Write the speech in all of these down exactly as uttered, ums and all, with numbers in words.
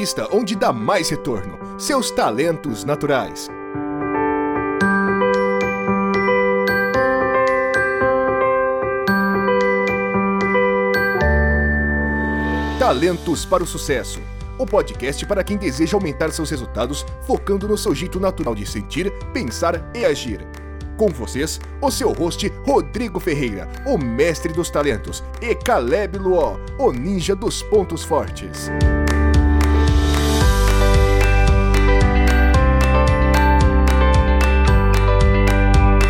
vista onde dá mais retorno, seus talentos naturais. Talentos para o Sucesso, o podcast para quem deseja aumentar seus resultados focando no seu jeito natural de sentir, pensar e agir. Com vocês, o seu host Rodrigo Ferreira, o mestre dos talentos, e Caleb Luó, o ninja dos pontos fortes.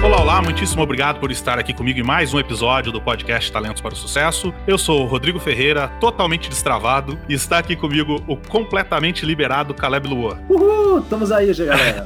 Olá, olá, muitíssimo obrigado por estar aqui comigo em mais um episódio do podcast Talentos para o Sucesso. Eu sou o Rodrigo Ferreira, totalmente destravado, e está aqui comigo o completamente liberado Caleb Luó. Uhul, estamos aí, galera.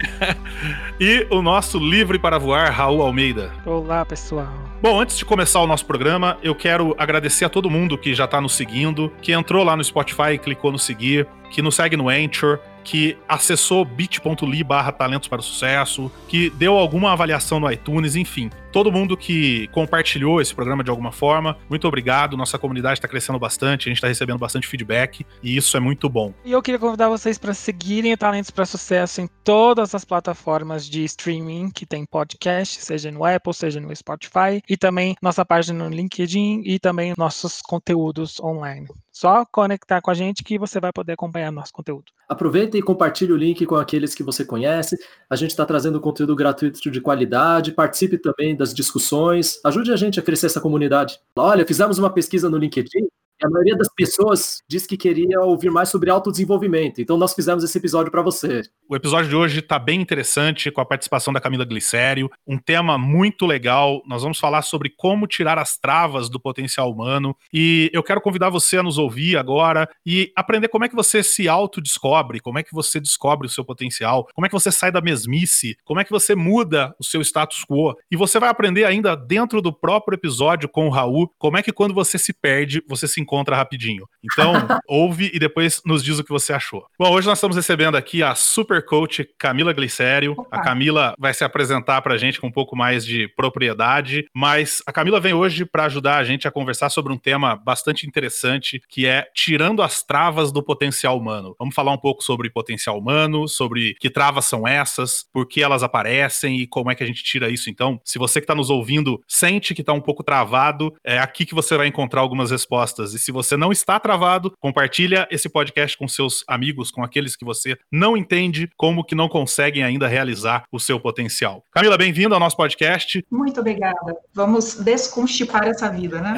E o nosso livre para voar, Raul Almeida. Olá, pessoal. Bom, antes de começar o nosso programa, eu quero agradecer a todo mundo que já está nos seguindo, que entrou lá no Spotify e clicou no seguir, que nos segue no Anchor, que acessou bit.ly barra talentos para o sucesso, que deu alguma avaliação no iTunes, enfim. Todo mundo que compartilhou esse programa de alguma forma, muito obrigado. Nossa comunidade está crescendo bastante, a gente está recebendo bastante feedback e isso é muito bom. E eu queria convidar vocês para seguirem o Talentos para Sucesso em todas as plataformas de streaming que tem podcast, seja no Apple, seja no Spotify, e também nossa página no LinkedIn e também nossos conteúdos online. Só conectar com a gente que você vai poder acompanhar nosso conteúdo. Aproveita e compartilhe o link com aqueles que você conhece. A gente está trazendo conteúdo gratuito de qualidade. Participe também das discussões. Ajude a gente a crescer essa comunidade. Olha, fizemos uma pesquisa no LinkedIn. A maioria das pessoas diz que queria ouvir mais sobre autodesenvolvimento, então nós fizemos esse episódio para você. O episódio de hoje está bem interessante, com a participação da Camila Glicério, um tema muito legal. Nós vamos falar sobre como tirar as travas do potencial humano, e eu quero convidar você a nos ouvir agora e aprender como é que você se autodescobre, como é que você descobre o seu potencial, como é que você sai da mesmice, como é que você muda o seu status quo, e você vai aprender ainda dentro do próprio episódio com o Raul, como é que quando você se perde, você se encontra Encontra rapidinho. Então, ouve e depois nos diz o que você achou. Bom, hoje nós estamos recebendo aqui a super coach Camila Glicério. Opa. A Camila vai se apresentar pra gente com um pouco mais de propriedade, mas a Camila vem hoje para ajudar a gente a conversar sobre um tema bastante interessante, que é tirando as travas do potencial humano. Vamos falar um pouco sobre potencial humano, sobre que travas são essas, por que elas aparecem e como é que a gente tira isso. Então, se você que tá nos ouvindo sente que tá um pouco travado, é aqui que você vai encontrar algumas respostas. E se você não está travado, compartilha esse podcast com seus amigos, com aqueles que você não entende, como que não conseguem ainda realizar o seu potencial. Camila, bem-vinda ao nosso podcast. Muito obrigada. Vamos desconstipar essa vida, né?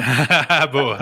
Boa.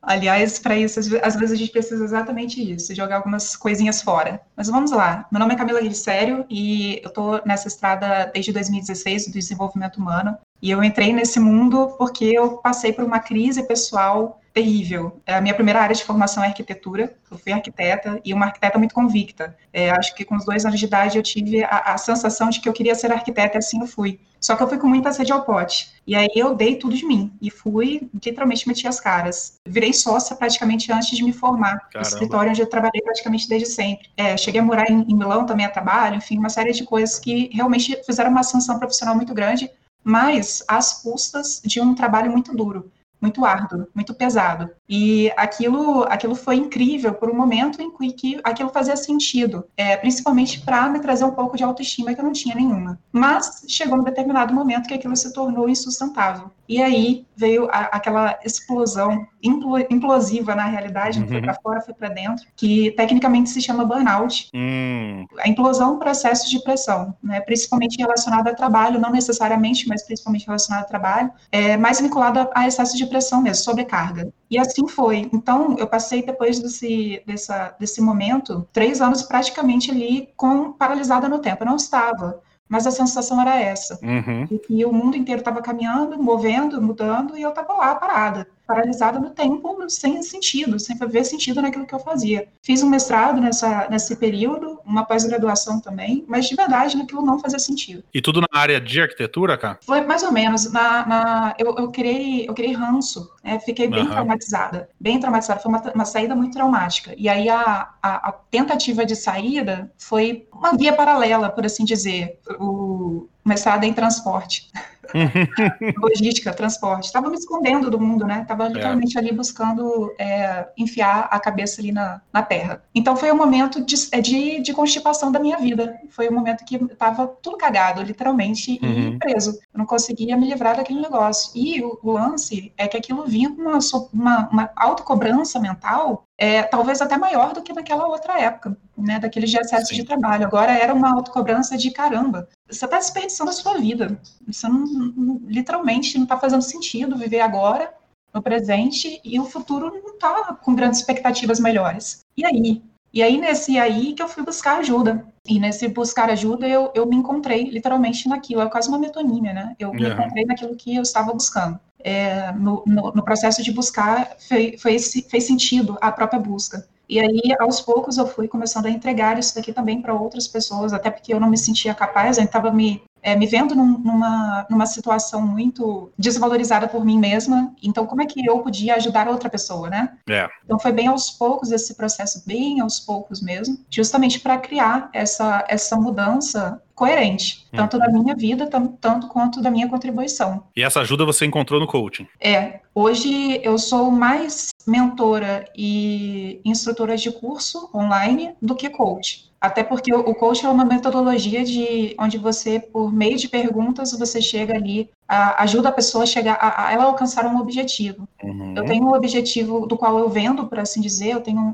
Aliás, para isso, às vezes a gente precisa exatamente isso, jogar algumas coisinhas fora. Mas vamos lá. Meu nome é Camila Glicério e eu estou nessa estrada desde dois mil e dezesseis do desenvolvimento humano. E eu entrei nesse mundo porque eu passei por uma crise pessoal terrível. A minha primeira área de formação é arquitetura, eu fui arquiteta e uma arquiteta muito convicta. É, acho que com os dois anos de idade eu tive a, a sensação de que eu queria ser arquiteta e assim eu fui. Só que eu fui com muita sede ao pote. E aí eu dei tudo de mim e fui, literalmente meti as caras. Virei sócia praticamente antes de me formar. Caramba. No escritório onde eu trabalhei praticamente desde sempre. É, cheguei a morar em, em Milão também a trabalho, enfim, uma série de coisas que realmente fizeram uma ascensão profissional muito grande, mas às custas de um trabalho muito duro, muito árduo, muito pesado. E aquilo, aquilo foi incrível por um momento em que aquilo fazia sentido, é, principalmente para me trazer um pouco de autoestima que eu não tinha nenhuma. Mas chegou um determinado momento que aquilo se tornou insustentável. E aí veio a, aquela explosão impl, implosiva na realidade, não foi para fora, foi para dentro, que tecnicamente se chama burnout. Hum. A implosão é um processo de pressão, né, principalmente relacionado a trabalho, não necessariamente, mas principalmente relacionado a trabalho, é, mais vinculado a, a excesso de pressão mesmo, sobrecarga. E assim foi. Então, eu passei depois desse, dessa, desse momento, três anos praticamente ali com paralisada no tempo. Eu não estava, mas a sensação era essa. Uhum. E que o mundo inteiro estava caminhando, movendo, mudando, e eu estava lá parada. Paralisada no tempo, sem sentido, sem haver sentido naquilo que eu fazia. Fiz um mestrado nessa, nesse período, uma pós-graduação também, mas de verdade naquilo não fazia sentido. E tudo na área de arquitetura, cara? Foi mais ou menos. Na, na, eu, eu, criei, eu criei ranço, né? Fiquei bem uhum. traumatizada. Bem traumatizada, foi uma, uma saída muito traumática. E aí a, a, a tentativa de saída foi uma via paralela, por assim dizer. O mestrado em transporte. logística, transporte. Estava me escondendo do mundo, né? Estava literalmente é. ali buscando é, enfiar a cabeça ali na, na terra. Então foi um momento de, de, de constipação da minha vida. Foi um momento que estava tudo cagado, literalmente, uhum. e preso. Eu não conseguia me livrar daquele negócio. E o, o lance é que aquilo vinha com uma, uma, uma autocobrança mental É, talvez até maior do que naquela outra época, né, daquele de excesso de trabalho. Agora era uma autocobrança de caramba, você está desperdiçando a sua vida, você não, não, literalmente não está fazendo sentido viver agora, no presente, e o futuro não está com grandes expectativas melhores. E aí? E aí nesse aí que eu fui buscar ajuda, e nesse buscar ajuda eu, eu me encontrei literalmente naquilo, é quase uma metonímia, né, eu yeah. me encontrei naquilo que eu estava buscando. É, no, no, no processo de buscar foi, foi, fez sentido a própria busca. E aí, aos poucos, eu fui começando a entregar isso daqui também para outras pessoas, até porque eu não me sentia capaz, eu estava me, é, me vendo num, numa, numa situação muito desvalorizada por mim mesma, então como é que eu podia ajudar outra pessoa, né? É. Então foi bem aos poucos esse processo, bem aos poucos mesmo, justamente para criar essa, essa mudança coerente, tanto hum. da minha vida, tanto, tanto quanto da minha contribuição. E essa ajuda você encontrou no coaching? É, hoje eu sou mais mentora e instrutora de curso online do que coach. Até porque o coach é uma metodologia de onde você, por meio de perguntas, você chega ali, a, ajuda a pessoa a chegar, a, a ela alcançar um objetivo. Uhum. Eu tenho um objetivo do qual eu vendo, por assim dizer, eu tenho um,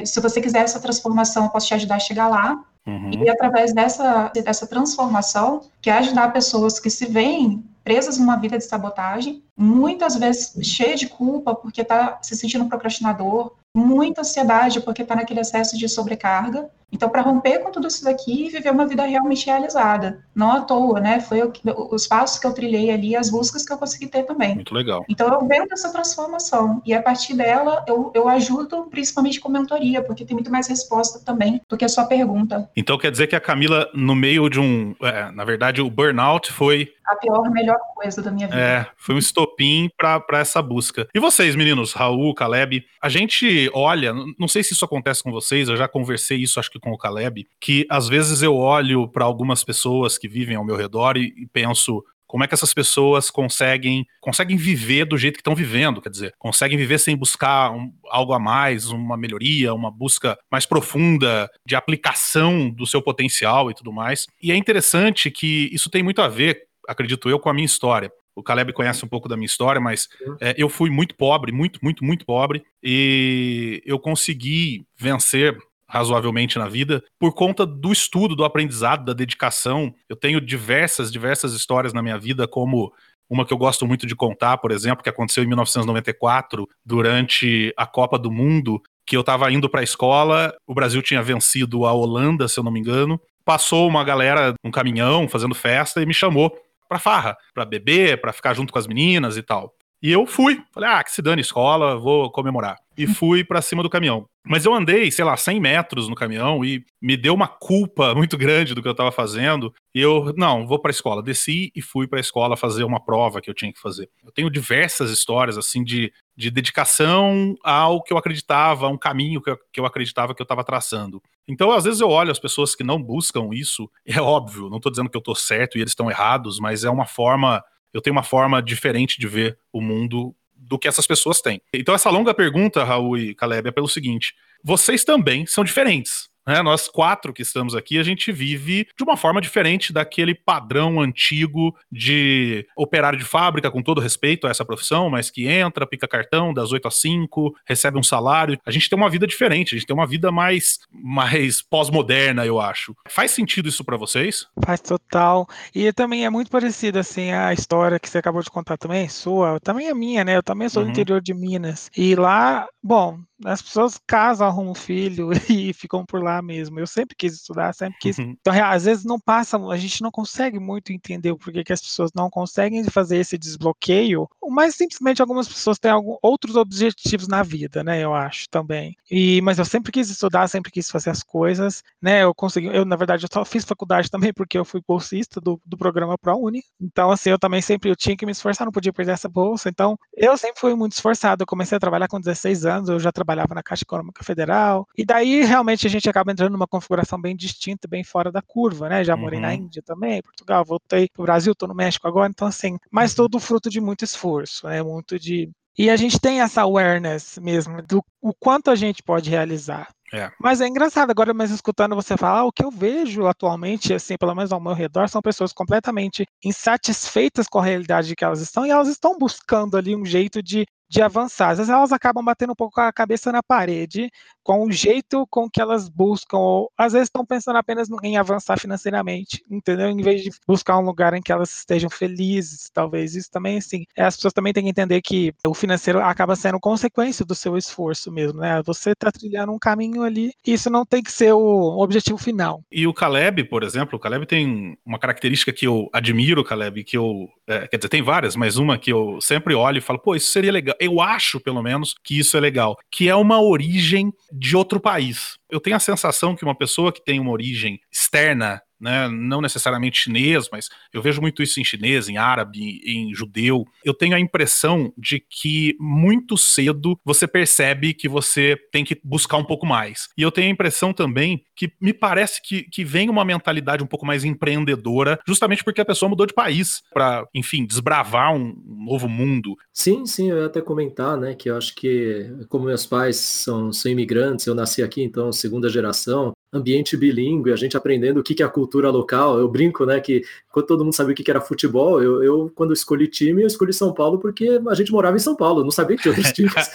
um... Se você quiser essa transformação, eu posso te ajudar a chegar lá. Uhum. E através dessa, dessa transformação, que é ajudar pessoas que se veem presas numa vida de sabotagem, muitas vezes cheia de culpa porque está se sentindo um procrastinador, muita ansiedade porque está naquele excesso de sobrecarga. Então, para romper com tudo isso daqui e viver uma vida realmente realizada. Não à toa, né? Foi o que, os passos que eu trilhei ali, as buscas que eu consegui ter também. Muito legal. Então, eu venho dessa transformação. E, a partir dela, eu, eu ajudo principalmente com mentoria, porque tem muito mais resposta também do que a sua pergunta. Então, quer dizer que a Camila, no meio de um... É, na verdade, o burnout foi... A pior, melhor coisa da minha vida. É, foi um estopim para essa busca. E vocês, meninos? Raul, Caleb? A gente olha... Não sei se isso acontece com vocês, eu já conversei isso, acho que com o Caleb, que às vezes eu olho para algumas pessoas que vivem ao meu redor e, e penso, como é que essas pessoas conseguem, conseguem viver do jeito que estão vivendo, quer dizer, conseguem viver sem buscar um, algo a mais, uma melhoria, uma busca mais profunda de aplicação do seu potencial e tudo mais. E é interessante que isso tem muito a ver, acredito eu, com a minha história. O Caleb conhece um pouco da minha história, mas é, eu fui muito pobre, muito, muito, muito pobre, e eu consegui vencer razoavelmente na vida, por conta do estudo, do aprendizado, da dedicação. Eu tenho diversas, diversas histórias na minha vida, como uma que eu gosto muito de contar, por exemplo, que aconteceu em mil novecentos e noventa e quatro, durante a Copa do Mundo, que eu estava indo para a escola, o Brasil tinha vencido a Holanda, se eu não me engano, passou uma galera num caminhão, fazendo festa, e me chamou para farra, para beber, para ficar junto com as meninas e tal. E eu fui, falei, ah, que se dane escola, vou comemorar. E fui pra cima do caminhão. Mas eu andei, sei lá, cem metros no caminhão e me deu uma culpa muito grande do que eu tava fazendo. E eu, não, vou pra escola. Desci e fui pra escola fazer uma prova que eu tinha que fazer. Eu tenho diversas histórias, assim, de, de dedicação ao que eu acreditava, a um caminho que eu, que eu acreditava que eu tava traçando. Então, às vezes eu olho as pessoas que não buscam isso, é óbvio, não tô dizendo que eu tô certo e eles estão errados, mas é uma forma... Eu tenho uma forma diferente de ver o mundo do que essas pessoas têm. Então essa longa pergunta, Raul e Caleb, é pelo seguinte. Vocês também são diferentes, né? Nós quatro que estamos aqui, a gente vive de uma forma diferente daquele padrão antigo de operário de fábrica, com todo respeito a essa profissão, mas que entra, pica cartão das oito às cinco, recebe um salário. A gente tem uma vida diferente, a gente tem uma vida mais, mais pós-moderna, eu acho. Faz sentido isso pra vocês? Faz total. E também é muito parecido, assim, a história que você acabou de contar também, sua, também é minha, né? Eu também sou uhum. do interior de Minas. E lá, bom... As pessoas casam, arrumam um filho e ficam por lá mesmo. Eu sempre quis estudar, sempre quis. Uhum. Então, às vezes não passa, a gente não consegue muito entender o porquê que as pessoas não conseguem fazer esse desbloqueio, mas simplesmente algumas pessoas têm algum, outros objetivos na vida, né, eu acho também. E, mas eu sempre quis estudar, sempre quis fazer as coisas, né, eu consegui, eu na verdade eu só fiz faculdade também porque eu fui bolsista do, do programa ProUni, então assim, eu também sempre eu tinha que me esforçar, não podia perder essa bolsa, então eu sempre fui muito esforçado, eu comecei a trabalhar com dezesseis anos, eu já trabalhei trabalhava na Caixa Econômica Federal, e daí realmente a gente acaba entrando numa configuração bem distinta, bem fora da curva, né? Já morei uhum. na Índia também, Portugal, voltei pro Brasil, tô no México agora, então assim, mas todo fruto de muito esforço, né? Muito de... E a gente tem essa awareness mesmo do o quanto a gente pode realizar. É. Mas é engraçado, agora mesmo escutando você falar, o que eu vejo atualmente, assim, pelo menos ao meu redor, são pessoas completamente insatisfeitas com a realidade que elas estão, e elas estão buscando ali um jeito de, de avançar. Às vezes elas acabam batendo um pouco a cabeça na parede com o jeito com que elas buscam, ou às vezes estão pensando apenas em avançar financeiramente, entendeu? Em vez de buscar um lugar em que elas estejam felizes, talvez isso também, assim, as pessoas também têm que entender que o financeiro acaba sendo consequência do seu esforço mesmo, né? Você está trilhando um caminho ali, isso não tem que ser o objetivo final. E o Caleb, por exemplo, o Caleb tem uma característica que eu admiro, Caleb, que eu, é, quer dizer, tem várias, mas uma que eu sempre olho e falo, pô, isso seria legal, eu acho pelo menos que isso é legal, que é uma origem de outro país. Eu tenho a sensação que uma pessoa que tem uma origem externa, né, não necessariamente chinês, mas eu vejo muito isso em chinês, em árabe, em judeu. Eu tenho a impressão de que muito cedo você percebe que você tem que buscar um pouco mais. E eu tenho a impressão também que me parece que, que vem uma mentalidade um pouco mais empreendedora, justamente porque a pessoa mudou de país para, enfim, desbravar um novo mundo. Sim, sim, eu ia até comentar, né, que eu acho que, como meus pais são, são imigrantes, eu nasci aqui, então, segunda geração, ambiente bilíngue, a gente aprendendo o que, que é a cultura local. Eu brinco, né, que quando todo mundo sabia o que, que era futebol, eu, eu, quando escolhi time, eu escolhi São Paulo porque a gente morava em São Paulo, não sabia que tinha outros times.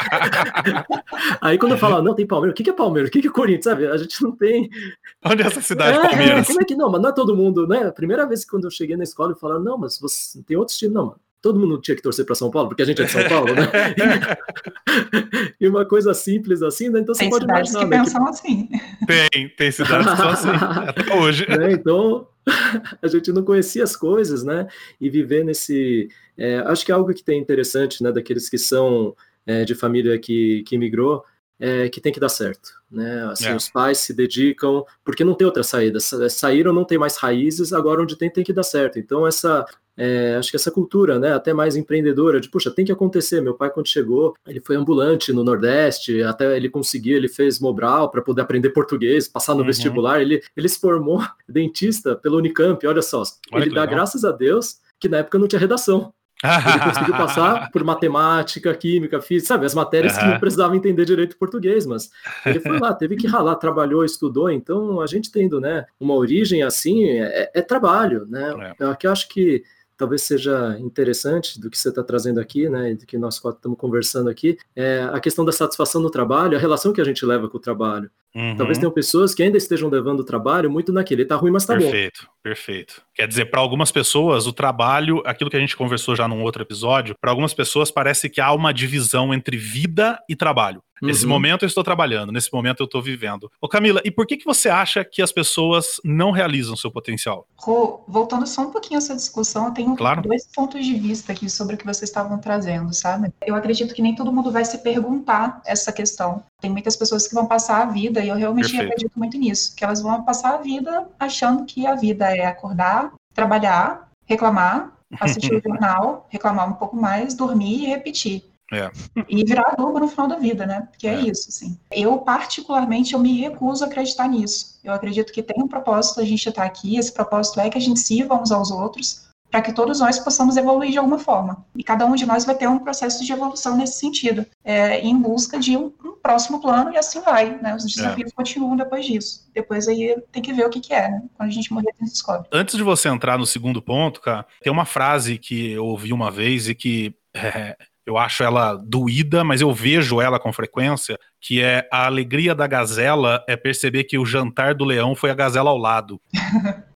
Aí quando eu falo, não, tem Palmeiras, o que, que é Palmeiras? O que, que é Corinthians? Sabe? A gente não tem... Olha essa cidade, é, Palmeiras. Como é que não? Mas não é todo mundo, né? A primeira vez que quando eu cheguei na escola, eu falava, não, mas você tem outros times? Não, mano. Todo mundo tinha que torcer para São Paulo, porque a gente é de São Paulo, né? E uma coisa simples assim, né? Então você tem pode imaginar. Tem cidades que pensam que... assim. Tem, tem cidades que são assim, até hoje. Né? Então, a gente não conhecia as coisas, né? E viver nesse... É, acho que é algo que tem interessante, né? Daqueles que são é, de família que, que migrou, é, que tem que dar certo, né? Assim, é. Os pais se dedicam, porque não tem outra saída. Saíram, não tem mais raízes, agora onde tem, tem que dar certo. Então, essa... É, acho que essa cultura, né, até mais empreendedora, de, puxa, tem que acontecer. Meu pai, quando chegou, ele foi ambulante no Nordeste, até ele conseguiu, ele fez Mobral para poder aprender português, passar no uhum. vestibular, ele, ele se formou dentista pela Unicamp, olha só, olha ele dá legal. Graças a Deus que na época não tinha redação. Ele conseguiu passar por matemática, química, física, sabe, as matérias uhum. que não precisavam entender direito português, mas ele foi lá, teve que ralar, trabalhou, estudou. Então, a gente tendo, né, uma origem assim, é, é trabalho, né, é. Eu acho que talvez seja interessante do que você está trazendo aqui, né, e do que nós quatro estamos conversando aqui, é a questão da satisfação no trabalho, a relação que a gente leva com o trabalho. Uhum. Talvez tenham pessoas que ainda estejam levando o trabalho muito naquele, tá ruim, mas tá perfeito, bom. Perfeito, perfeito. Quer dizer, para algumas pessoas, o trabalho, aquilo que a gente conversou já num outro episódio, para algumas pessoas parece que há uma divisão entre vida e trabalho. Nesse uhum. momento eu estou trabalhando, nesse momento eu estou vivendo. Ô Camila, e por que, que você acha que as pessoas não realizam seu potencial? Rô, voltando só um pouquinho a essa discussão, eu tenho claro. dois pontos de vista aqui sobre o que vocês estavam trazendo, sabe? Eu acredito que nem todo mundo vai se perguntar essa questão. Tem muitas pessoas que vão passar a vida, e eu realmente Perfeito. Acredito muito nisso, que elas vão passar a vida achando que a vida é acordar, trabalhar, reclamar, assistir o jornal, reclamar um pouco mais, dormir e repetir. É. E virar adubo no final da vida, né? Porque é, é isso, assim. Eu, particularmente, eu me recuso a acreditar nisso. Eu acredito que tem um propósito a gente estar aqui, esse propósito é que a gente sirva uns aos outros, para que todos nós possamos evoluir de alguma forma. E cada um de nós vai ter um processo de evolução nesse sentido, é, em busca de um, um próximo plano, e assim vai, né? Os desafios é. Continuam depois disso. Depois aí tem que ver o que, que é, né? Quando a gente morrer, a gente descobre. Antes de você entrar no segundo ponto, cara, tem uma frase que eu ouvi uma vez e que... É... Eu acho ela doída, mas eu vejo ela com frequência, que é a alegria da gazela é perceber que o jantar do leão foi a gazela ao lado.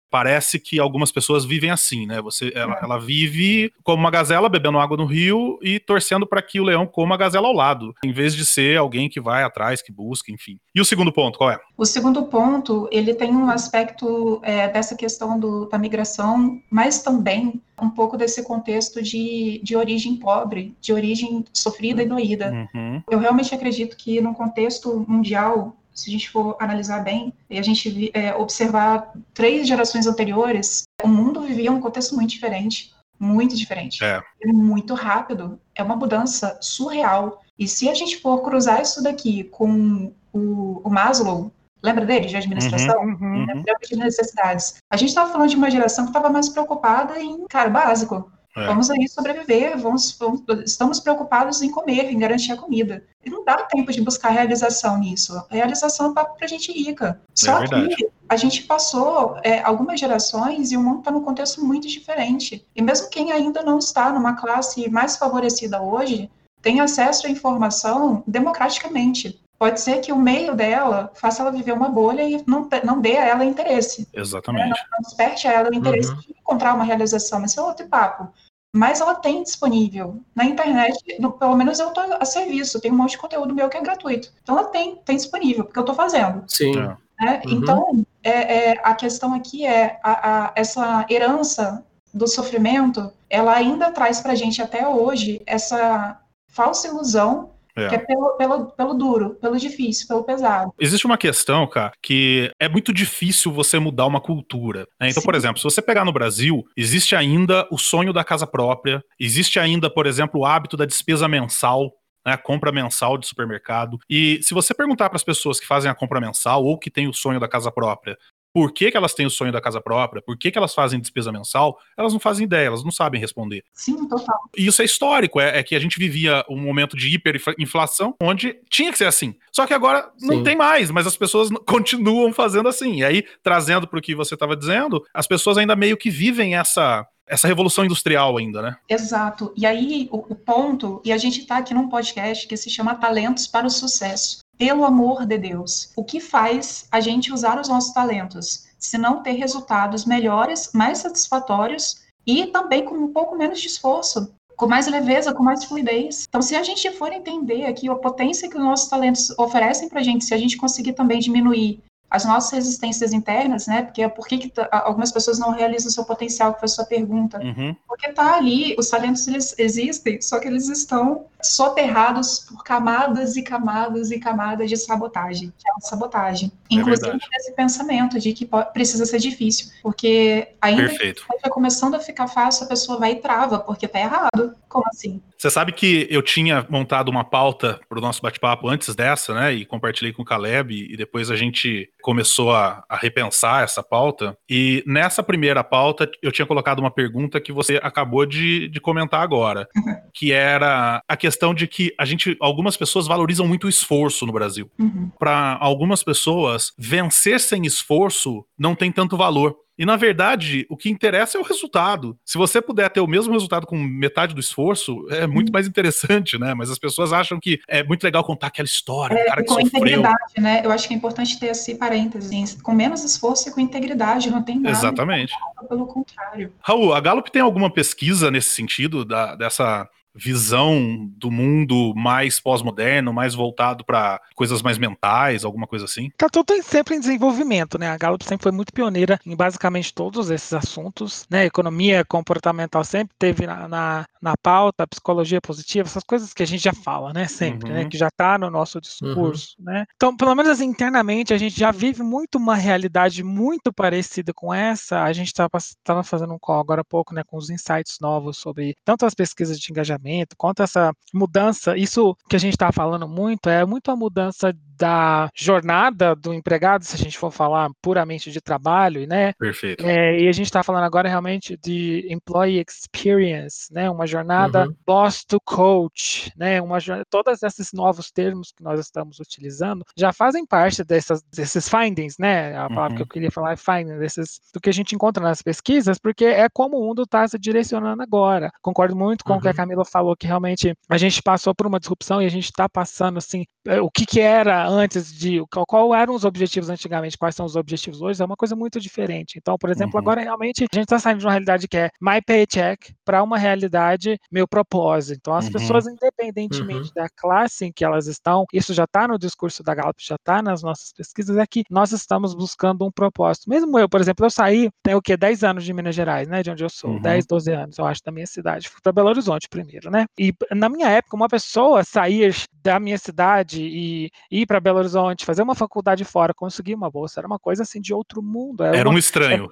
Parece que algumas pessoas vivem assim, né? Você, ela, ela vive como uma gazela, bebendo água no rio e torcendo para que o leão coma a gazela ao lado, em vez de ser alguém que vai atrás, que busca, enfim. E o segundo ponto, qual é? O segundo ponto, ele tem um aspecto é, dessa questão do, da migração, mas também um pouco desse contexto de, de origem pobre, de origem sofrida e doída. Uhum. Eu realmente acredito que num contexto mundial, se a gente for analisar bem, e a gente é, observar três gerações anteriores, o mundo vivia um contexto muito diferente. muito diferente. É. É muito rápido, é uma mudança surreal. E se a gente for cruzar isso daqui com o, o Maslow, lembra dele, de administração? Uhum, né? Uhum. De necessidades. A gente estava falando de uma geração que estava mais preocupada em, cara, básico. É. Vamos aí sobreviver, vamos, vamos, estamos preocupados em comer, em garantir a comida. E não dá tempo de buscar realização nisso. Realização é papo para gente rica. Só é que a gente passou é, algumas gerações e o mundo está num contexto muito diferente. E mesmo quem ainda não está numa classe mais favorecida hoje, tem acesso à informação democraticamente. Pode ser que o meio dela faça ela viver uma bolha e não, não dê a ela interesse. Exatamente. Né? Não desperte a ela o interesse uhum. de encontrar uma realização, mas isso é outro papo. Mas ela tem disponível. Na internet, no, pelo menos eu estou a serviço, tem um monte de conteúdo meu que é gratuito. Então ela tem, tem disponível, porque eu estou fazendo. Sim. É. Né? Uhum. Então, é, é, a questão aqui é a, a, essa herança do sofrimento, ela ainda traz para a gente até hoje essa falsa ilusão É. Que é pelo, pelo, pelo duro, pelo difícil, pelo pesado. Existe uma questão, cara, que é muito difícil você mudar uma cultura, né? Então, Sim. por exemplo, se você pegar no Brasil, existe ainda o sonho da casa própria, existe ainda, por exemplo, o hábito da despesa mensal, né, a compra mensal de supermercado. E se você perguntar para as pessoas que fazem a compra mensal ou que têm o sonho da casa própria, por que que elas têm o sonho da casa própria, por que que elas fazem despesa mensal, elas não fazem ideia, elas não sabem responder. Sim, total. E isso é histórico, é, é que a gente vivia um momento de hiperinflação, onde tinha que ser assim. Só que agora Sim. não tem mais, mas as pessoas continuam fazendo assim. E aí, trazendo para o que você estava dizendo, as pessoas ainda meio que vivem essa... essa revolução industrial ainda, né? Exato. E aí, o, o ponto... E a gente está aqui num podcast que se chama Talentos para o Sucesso. Pelo amor de Deus, o que faz a gente usar os nossos talentos? Se não ter resultados melhores, mais satisfatórios e também com um pouco menos de esforço, com mais leveza, com mais fluidez. Então, se a gente for entender aqui a potência que os nossos talentos oferecem para a gente, se a gente conseguir também diminuir as nossas resistências internas, né? Porque por que, que t- algumas pessoas não realizam o seu potencial, que foi a sua pergunta? Uhum. Porque tá ali, os talentos eles existem, só que eles estão soterrados por camadas e camadas e camadas de sabotagem, de autossabotagem. É Inclusive verdade. Esse pensamento de que pode, precisa ser difícil, porque ainda Perfeito. Que está começando a ficar fácil, a pessoa vai e trava, porque tá errado. Como assim? Você sabe que eu tinha montado uma pauta para o nosso bate-papo antes dessa, né? E compartilhei com o Caleb, e depois a gente começou a, a repensar essa pauta. E nessa primeira pauta, eu tinha colocado uma pergunta que você acabou de, de comentar agora, uhum. que era a questão de que a gente, algumas pessoas valorizam muito o esforço no Brasil. Uhum. Para algumas pessoas, vencer sem esforço não tem tanto valor. E, na verdade, o que interessa é o resultado. Se você puder ter o mesmo resultado com metade do esforço, é muito mais interessante, né? Mas as pessoas acham que é muito legal contar aquela história, é, o cara que sofreu. Com integridade, né? Eu acho que é importante ter esse parênteses. Com menos esforço e com integridade, não tem nada. Exatamente. Pelo contrário. Raul, a Gallup tem alguma pesquisa nesse sentido, da, dessa... visão do mundo mais pós-moderno, mais voltado para coisas mais mentais, alguma coisa assim? Tá tudo sempre em desenvolvimento, né? A Gallup sempre foi muito pioneira em basicamente todos esses assuntos, né? Economia comportamental sempre teve na, na, na pauta, psicologia positiva, essas coisas que a gente já fala, né? Sempre, uhum. né? Que já tá no nosso discurso, uhum. né? Então, pelo menos assim, internamente, a gente já vive muito uma realidade muito parecida com essa. A gente tava, tava fazendo um call agora há pouco, né? Com os insights novos sobre tanto as pesquisas de engajamento quanto essa mudança, isso que a gente está falando muito, é muito a mudança da jornada do empregado, se a gente for falar puramente de trabalho, né? Perfeito. É, e a gente está falando agora realmente de employee experience, né? Uma jornada uhum. boss to coach, né? Uma jornada, todos esses novos termos que nós estamos utilizando já fazem parte dessas, desses findings, né? A palavra uhum. que eu queria falar é findings, desses, do que a gente encontra nas pesquisas, porque é como o mundo está se direcionando agora. Concordo muito com o uhum. que a Camila falou, que realmente a gente passou por uma disrupção e a gente está passando, assim, o que que era antes de, qual eram os objetivos antigamente, quais são os objetivos hoje, é uma coisa muito diferente. Então, por exemplo, uhum. agora realmente a gente está saindo de uma realidade que é my paycheck para uma realidade meu propósito. Então, as uhum. pessoas, independentemente uhum. da classe em que elas estão, isso já está no discurso da Gallup, já está nas nossas pesquisas, é que nós estamos buscando um propósito. Mesmo eu, por exemplo, eu saí, tem o quê? dez anos de Minas Gerais, né, de onde eu sou, uhum. dez, doze anos, eu acho, da minha cidade. Fui para Belo Horizonte primeiro, né? E na minha época, uma pessoa sair da minha cidade e ir para Belo Horizonte, fazer uma faculdade fora, conseguir uma bolsa, era uma coisa assim de outro mundo. Era, era uma... um estranho.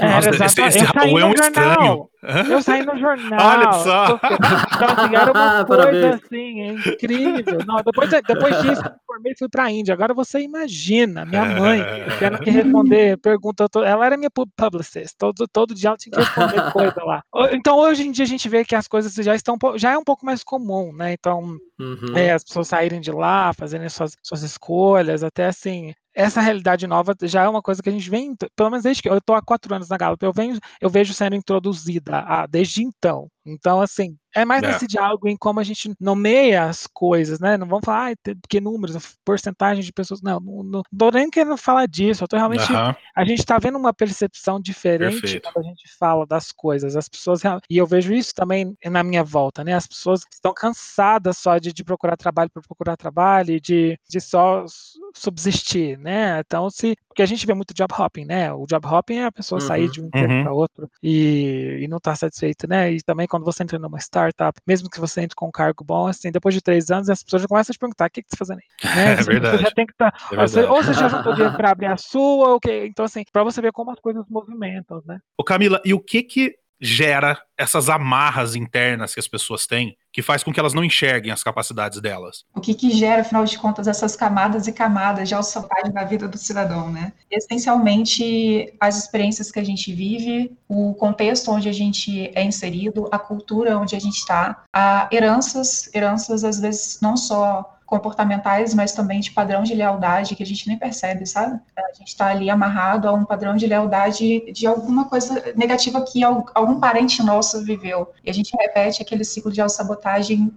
É, era esse, esse Raul é um jornal. Estranho. Eu saí no jornal. Olha só. Então, era uma coisa assim, incrível. Não, depois, depois disso, eu me formei e fui para a Índia. Agora você imagina, minha mãe tendo que responder pergunta. Ela era minha publicist. Todo, todo dia ela tinha que responder coisa lá. Então, hoje em dia, a gente vê que as coisas já estão, já é um pouco mais comum, né? Então, uhum. é, as pessoas saírem de lá, fazerem suas, suas escolhas, até assim... Essa realidade nova já é uma coisa que a gente vem... Pelo menos desde que eu estou há quatro anos na Gallup, eu, venho, eu vejo sendo introduzida ah, desde então. Então, assim, é mais é. nesse diálogo em como a gente nomeia as coisas, né? Não vamos falar ah, que números, porcentagem de pessoas... Não, não estou nem querendo falar disso. Eu tô realmente... Uhum. A gente está vendo uma percepção diferente Perfeito. Quando a gente fala das coisas. As pessoas... E eu vejo isso também na minha volta, né? As pessoas estão cansadas só de, de procurar trabalho por procurar trabalho, de, de só subsistir, né? Então, se... Porque a gente vê muito job hopping, né? O job hopping é a pessoa uhum, sair de um emprego uhum. para outro e, e não estar tá satisfeita, né? E também quando você entra numa startup, mesmo que você entre com um cargo bom, assim, depois de três anos, as pessoas já começam a te perguntar, o que, que você tá fazendo aí? Né? É verdade. Você já tem que tá, é verdade. Você, ou você já juntou dinheiro para abrir a sua, ou que, então assim, para você ver como as coisas movimentam, né? Ô Camila, e o que que gera essas amarras internas que as pessoas têm, que faz com que elas não enxerguem as capacidades delas? O que que gera, afinal de contas, essas camadas e camadas de alçapagem na vida do cidadão, né? Essencialmente, as experiências que a gente vive, o contexto onde a gente é inserido, a cultura onde a gente está, a heranças, heranças às vezes não só comportamentais, mas também de padrão de lealdade que a gente nem percebe, sabe? A gente está ali amarrado a um padrão de lealdade de alguma coisa negativa que algum parente nosso viveu. E a gente repete aquele ciclo de autossabotagem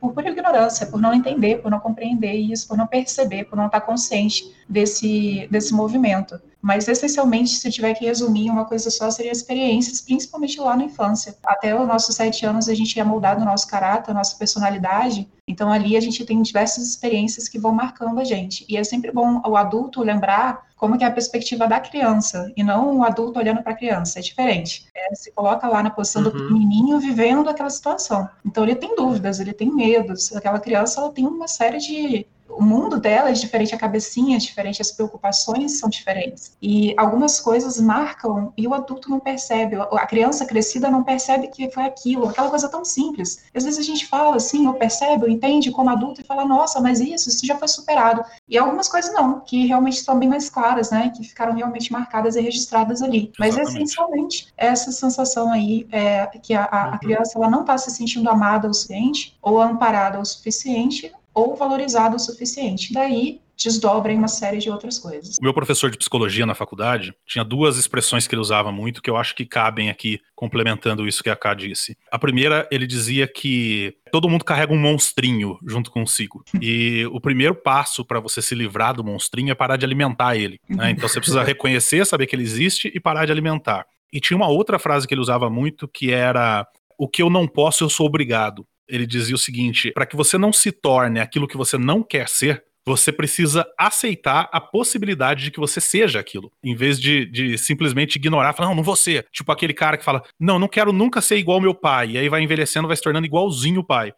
por pura ignorância, por não entender, por não compreender isso, por não perceber, por não estar consciente desse, desse movimento. Mas, essencialmente, se eu tiver que resumir uma coisa só, seria experiências, principalmente lá na infância. Até os nossos sete anos, a gente é moldado o nosso caráter, a nossa personalidade. Então, ali a gente tem diversas experiências que vão marcando a gente. E é sempre bom o adulto lembrar como que é a perspectiva da criança, e não o adulto olhando para a criança, é diferente. É, se coloca lá na posição uhum. do menininho vivendo aquela situação. Então, ele tem dúvidas, ele tem medos. Aquela criança, ela tem uma série de... O mundo dela é diferente, a cabecinha é diferente, as preocupações são diferentes. E algumas coisas marcam e o adulto não percebe, a criança crescida não percebe que foi aquilo, aquela coisa tão simples. Às vezes a gente fala assim, ou percebe, ou entende como adulto e fala, nossa, mas isso, isso já foi superado. E algumas coisas não, que realmente estão bem mais claras, né, que ficaram realmente marcadas e registradas ali. Mas Exatamente. essencialmente, essa sensação aí, é que a, a, a criança ela não está se sentindo amada o suficiente, ou amparada o suficiente, ou valorizado o suficiente. Daí desdobra em uma série de outras coisas. O meu professor de psicologia na faculdade tinha duas expressões que ele usava muito, que eu acho que cabem aqui, complementando isso que a Ká disse. A primeira, ele dizia que todo mundo carrega um monstrinho junto consigo. E o primeiro passo para você se livrar do monstrinho é parar de alimentar ele, né? Então você precisa reconhecer, saber que ele existe e parar de alimentar. E tinha uma outra frase que ele usava muito, que era: o que eu não posso, eu sou obrigado. Ele dizia o seguinte: para que você não se torne aquilo que você não quer ser, você precisa aceitar a possibilidade de que você seja aquilo, em vez de, de simplesmente ignorar, falar, não, não vou ser. Tipo aquele cara que fala, não, não quero nunca ser igual ao meu pai. E aí vai envelhecendo, vai se tornando igualzinho o pai.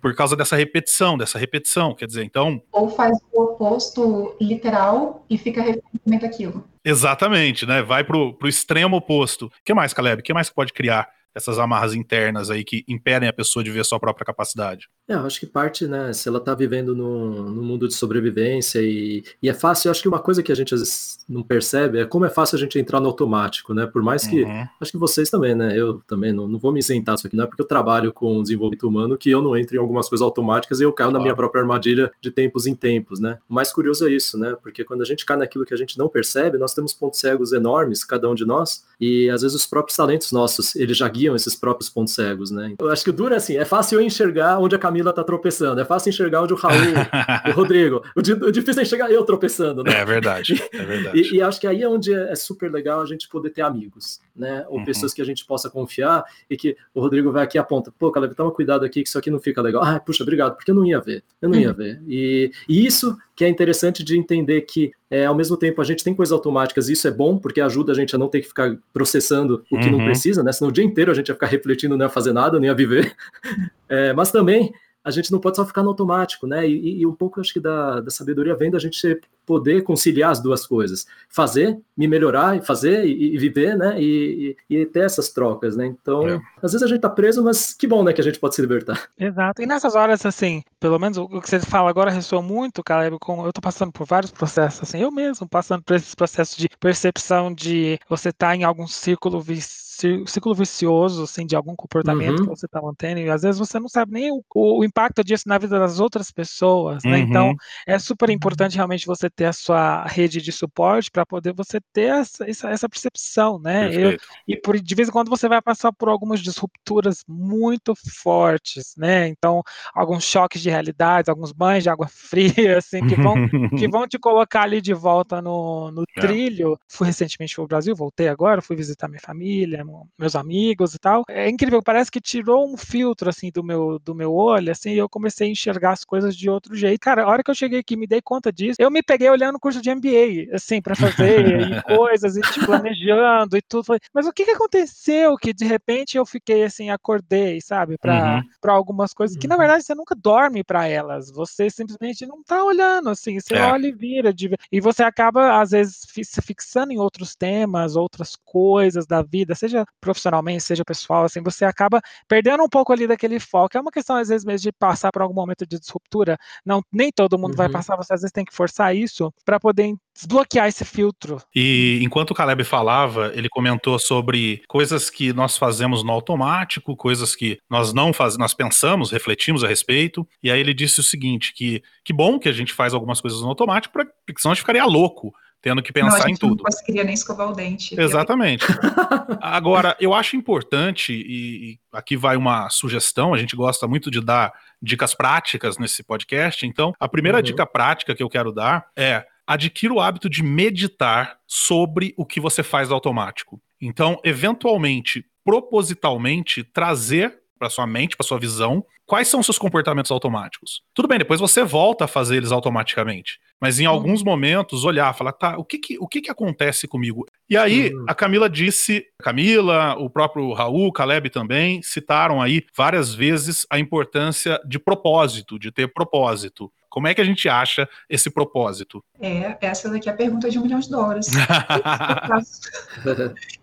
Por causa dessa repetição, dessa repetição, quer dizer, então... Ou faz o oposto literal e fica repetindo aquilo. Exatamente, né? Vai pro, pro extremo oposto. O que mais, Caleb? O que mais que pode criar essas amarras internas aí que impedem a pessoa de ver a sua própria capacidade? É, eu acho que parte, né, se ela tá vivendo num, num mundo de sobrevivência e, e é fácil, eu acho que uma coisa que a gente às vezes não percebe é como é fácil a gente entrar no automático, né, por mais que, uhum. acho que vocês também, né, eu também não, não vou me isentar disso aqui, não é porque eu trabalho com desenvolvimento humano que eu não entro em algumas coisas automáticas e eu caio claro. na minha própria armadilha de tempos em tempos, né. O mais curioso é isso, né, porque quando a gente cai naquilo que a gente não percebe, nós temos pontos cegos enormes, cada um de nós, e às vezes os próprios talentos nossos, eles já guiam esses próprios pontos cegos, né. Eu acho que o duro é assim, é fácil eu enxergar onde a Camila tá tropeçando, é fácil enxergar onde o Raul, o Rodrigo, o difícil é enxergar eu tropeçando, né? É verdade, é verdade. E, e acho que aí é onde é super legal a gente poder ter amigos, né, ou uhum. pessoas que a gente possa confiar e que o Rodrigo vai aqui e aponta, pô, Caleb, toma cuidado aqui que isso aqui não fica legal. Ah, puxa, obrigado, porque eu não ia ver, eu não uhum. ia ver. E, e isso que é interessante de entender que, é, ao mesmo tempo, a gente tem coisas automáticas, e isso é bom, porque ajuda a gente a não ter que ficar processando o que uhum. não precisa, né? Senão o dia inteiro a gente ia ficar refletindo, não ia fazer nada, não ia viver. É, mas também a gente não pode só ficar no automático, né? E, e um pouco, acho que da, da sabedoria vem da gente poder conciliar as duas coisas. Fazer, me melhorar, fazer e, e viver, né? E, e, e ter essas trocas, né? Então, é. às vezes a gente tá preso, mas que bom, né? Que a gente pode se libertar. Exato. E nessas horas, assim, pelo menos o que você fala agora ressoa muito, Caleb, com... eu tô passando por vários processos, assim, eu mesmo passando por esses processos de percepção de você tá em algum círculo vicioso, ciclo vicioso, assim, de algum comportamento uhum. que você está mantendo, e às vezes você não sabe nem o, o impacto disso na vida das outras pessoas, né? Uhum. Então, é super importante realmente você ter a sua rede de suporte para poder você ter essa, essa, essa percepção, né? Eu, e por, de vez em quando você vai passar por algumas disrupturas muito fortes, né? Então, alguns choques de realidade, alguns banhos de água fria, assim, que vão, que vão te colocar ali de volta no, no trilho. Fui recentemente para o Brasil, voltei agora, fui visitar minha família, meus amigos e tal. É incrível, parece que tirou um filtro, assim, do meu, do meu olho, assim, e eu comecei a enxergar as coisas de outro jeito. Cara, a hora que eu cheguei aqui, me dei conta disso, eu me peguei olhando o curso de M B A, assim, pra fazer e coisas, e tipo, planejando e tudo. Mas o que que aconteceu que, de repente, eu fiquei, assim, acordei, sabe, pra, uhum. pra algumas coisas que, na verdade, você nunca dorme pra elas. Você simplesmente não tá olhando, assim, você é. olha e vira. De... E você acaba, às vezes, se fixando em outros temas, outras coisas da vida, seja profissionalmente, seja pessoal, assim, você acaba perdendo um pouco ali daquele foco. É uma questão, às vezes, mesmo de passar por algum momento de disruptura. Não, nem todo mundo uhum. vai passar, você às vezes tem que forçar isso para poder desbloquear esse filtro. E enquanto o Caleb falava, ele comentou sobre coisas que nós fazemos no automático, coisas que nós não fazemos, nós pensamos, refletimos a respeito, e aí ele disse o seguinte, que que bom que a gente faz algumas coisas no automático, pra, porque senão a gente ficaria louco, tendo que pensar não, a gente em tudo. Não conseguiria nem escovar o dente. Exatamente. Agora, eu acho importante, e, e aqui vai uma sugestão, a gente gosta muito de dar dicas práticas nesse podcast, então a primeira uhum. dica prática que eu quero dar é: adquira o hábito de meditar sobre o que você faz automático. Então, eventualmente, propositalmente, trazer para sua mente, para sua visão, quais são os seus comportamentos automáticos. Tudo bem, depois você volta a fazer eles automaticamente, mas em uhum. alguns momentos olhar, falar, tá, o que que, o que que acontece comigo? E aí uhum. a Camila disse, Camila, o próprio Raul, Caleb também, citaram aí várias vezes a importância de propósito, de ter propósito. Como é que a gente acha esse propósito? É, essa daqui é a pergunta de um milhão de dólares.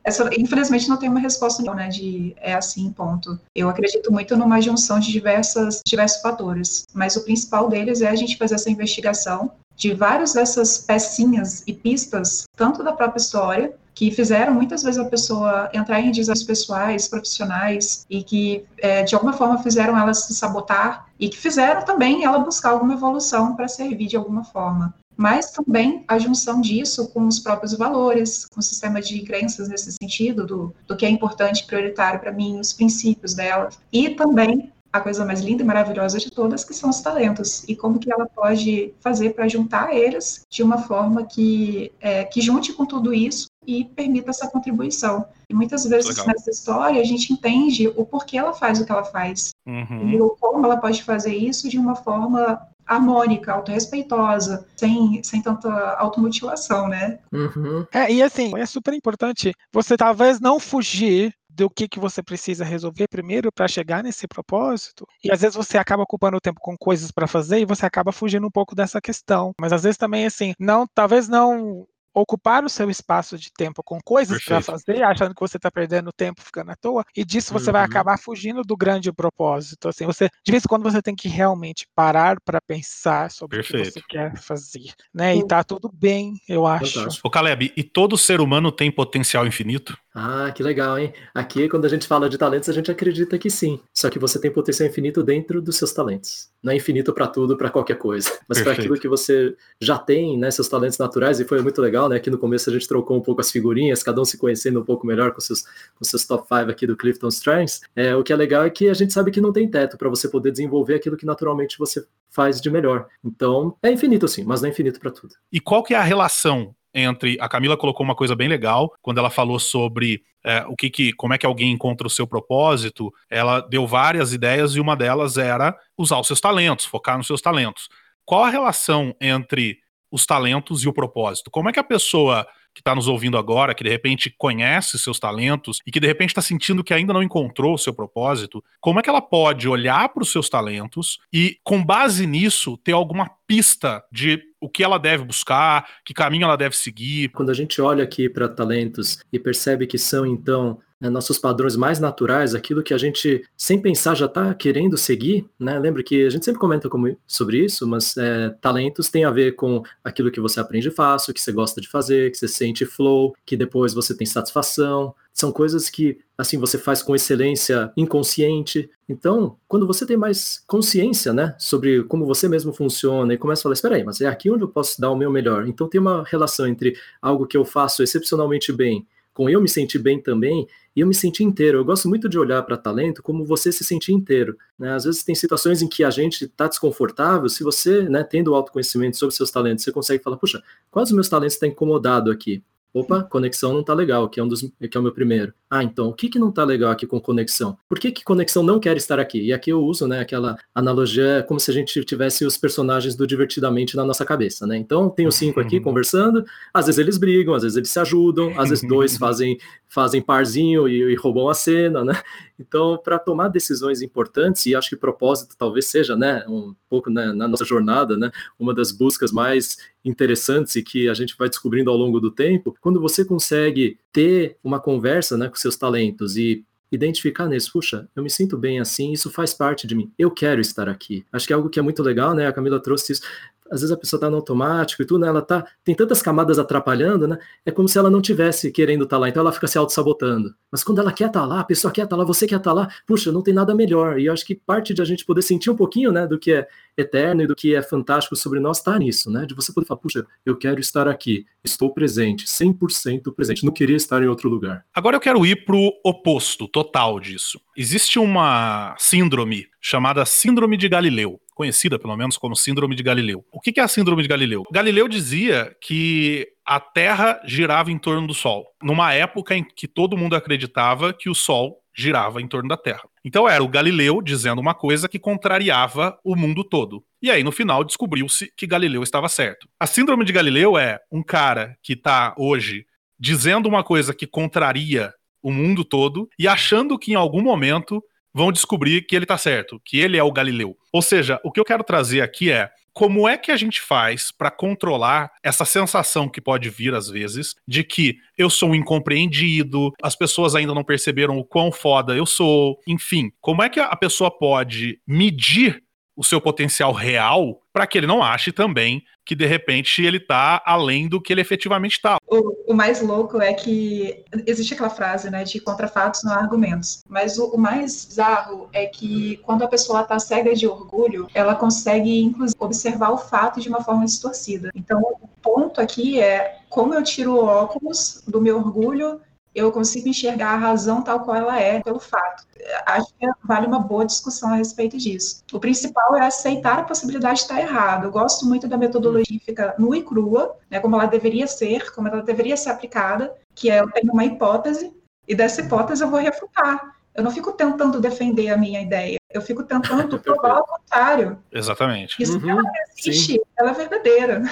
Essa, infelizmente, não tem uma resposta, não, né, de é assim, ponto. Eu acredito muito numa junção de diversas, diversos fatores, mas o principal deles é a gente fazer essa investigação de várias dessas pecinhas e pistas, tanto da própria história, que fizeram muitas vezes a pessoa entrar em desafios pessoais, profissionais, e que é, de alguma forma fizeram ela se sabotar, e que fizeram também ela buscar alguma evolução para servir de alguma forma. Mas também a junção disso com os próprios valores, com o sistema de crenças nesse sentido, do, do que é importante e prioritário para mim, os princípios dela, e também a coisa mais linda e maravilhosa de todas, que são os talentos, e como que ela pode fazer para juntar eles de uma forma que, é, que junte com tudo isso e permita essa contribuição. E muitas vezes Legal. nessa história a gente entende o porquê ela faz o que ela faz, uhum. e como ela pode fazer isso de uma forma harmônica, autorrespeitosa, sem, sem tanta automutilação, né? Uhum. É, e assim, é super importante você talvez não fugir do que, que você precisa resolver primeiro para chegar nesse propósito, e às vezes você acaba ocupando o tempo com coisas para fazer e você acaba fugindo um pouco dessa questão, mas às vezes também assim, não, talvez não ocupar o seu espaço de tempo com coisas para fazer, achando que você está perdendo tempo ficando à toa, e disso você uhum. vai acabar fugindo do grande propósito. Assim, você, de vez em quando você tem que realmente parar para pensar sobre Perfeito. o que você quer fazer, né? E tá tudo bem, eu acho. Ô Caleb, e todo ser humano tem potencial infinito? Ah, que legal, hein? Aqui, quando a gente fala de talentos, a gente acredita que sim. Só que você tem potencial infinito dentro dos seus talentos. Não é infinito para tudo, para qualquer coisa. Mas para aquilo que você já tem, né? Seus talentos naturais, e foi muito legal, né? Aqui no começo a gente trocou um pouco as figurinhas, cada um se conhecendo um pouco melhor com seus, com seus top cinco aqui do Clifton Strengths. É, o que é legal é que a gente sabe que não tem teto para você poder desenvolver aquilo que naturalmente você faz de melhor. Então, é infinito sim, mas não é infinito para tudo. E qual que é a relação entre... A Camila colocou uma coisa bem legal quando ela falou sobre é, o que que, como é que alguém encontra o seu propósito. Ela deu várias ideias e uma delas era usar os seus talentos, focar nos seus talentos. Qual a relação entre os talentos e o propósito? Como é que a pessoa que está nos ouvindo agora, que de repente conhece seus talentos e que de repente está sentindo que ainda não encontrou o seu propósito, como é que ela pode olhar para os seus talentos e, com base nisso, ter alguma pista de o que ela deve buscar, que caminho ela deve seguir? Quando a gente olha aqui para talentos e percebe que são, então, nossos padrões mais naturais, aquilo que a gente, sem pensar, já está querendo seguir, né? Lembra que a gente sempre comenta como, sobre isso, mas é, talentos tem a ver com aquilo que você aprende fácil, que você gosta de fazer, que você sente flow, que depois você tem satisfação. São coisas que, assim, você faz com excelência inconsciente. Então, quando você tem mais consciência, né, sobre como você mesmo funciona e começa a falar, espera aí, mas é aqui onde eu posso dar o meu melhor. Então, tem uma relação entre algo que eu faço excepcionalmente bem com eu me sentir bem também, e eu me sentir inteiro. Eu gosto muito de olhar para talento como você se sentir inteiro, né? Às vezes tem situações em que a gente está desconfortável, se você, né, tendo autoconhecimento sobre seus talentos, você consegue falar, puxa, quais os meus talentos estão incomodados aqui? Opa, conexão não está legal, que é, um dos, que é o meu primeiro. Ah, então, o que, que não está legal aqui com conexão? Por que, que conexão não quer estar aqui? E aqui eu uso, né, aquela analogia como se a gente tivesse os personagens do Divertidamente na nossa cabeça, né? Então, tem os cinco aqui conversando, às vezes eles brigam, às vezes eles se ajudam, às vezes dois fazem, fazem parzinho e, e roubam a cena, né? Então, para tomar decisões importantes, e acho que propósito talvez seja, né, um pouco, né, na nossa jornada, né, uma das buscas mais interessantes e que a gente vai descobrindo ao longo do tempo, quando você consegue ter uma conversa, né, com seus talentos e identificar neles, puxa, eu me sinto bem assim, isso faz parte de mim, eu quero estar aqui. Acho que é algo que é muito legal, né, a Camila trouxe isso, às vezes a pessoa está no automático e tudo, né, ela tá, tem tantas camadas atrapalhando, né, é como se ela não tivesse querendo estar lá, então ela fica se auto-sabotando. Mas quando ela quer estar lá, a pessoa quer estar lá, você quer estar lá, puxa, não tem nada melhor. E eu acho que parte de a gente poder sentir um pouquinho, né, do que é eterno e do que é fantástico sobre nós está nisso, né? De você poder falar, puxa, eu quero estar aqui, estou presente, cem por cento presente, não queria estar em outro lugar. Agora eu quero ir pro oposto total disso. Existe uma síndrome chamada Síndrome de Galileu, conhecida pelo menos como Síndrome de Galileu. O que é a Síndrome de Galileu? Galileu dizia que a Terra girava em torno do Sol, numa época em que todo mundo acreditava que o Sol girava em torno da Terra. Então era o Galileu dizendo uma coisa que contrariava o mundo todo. E aí, no final, descobriu-se que Galileu estava certo. A Síndrome de Galileu é um cara que está hoje dizendo uma coisa que contraria o mundo todo e achando que em algum momento vão descobrir que ele está certo, que ele é o Galileu. Ou seja, o que eu quero trazer aqui é como é que a gente faz para controlar essa sensação que pode vir às vezes de que eu sou um incompreendido, as pessoas ainda não perceberam o quão foda eu sou, enfim. Como é que a pessoa pode medir o seu potencial real para que ele não ache também que, de repente, ele está além do que ele efetivamente está. O, o mais louco é que existe aquela frase, né, de contra fatos não há argumentos. Mas o, o mais bizarro é que quando a pessoa está cega de orgulho, ela consegue, inclusive, observar o fato de uma forma distorcida. Então, o ponto aqui é como eu tiro o óculos do meu orgulho, eu consigo enxergar a razão tal qual ela é, pelo fato. Acho que vale uma boa discussão a respeito disso. O principal é aceitar a possibilidade de estar errado. Eu gosto muito da metodologia que fica nua e crua, né, como ela deveria ser, como ela deveria ser aplicada, que é eu tenho uma hipótese, e dessa hipótese eu vou refutar. Eu não fico tentando defender a minha ideia, eu fico tentando provar o contrário. Exatamente. Isso, uhum, que ela existe, sim, ela é verdadeira.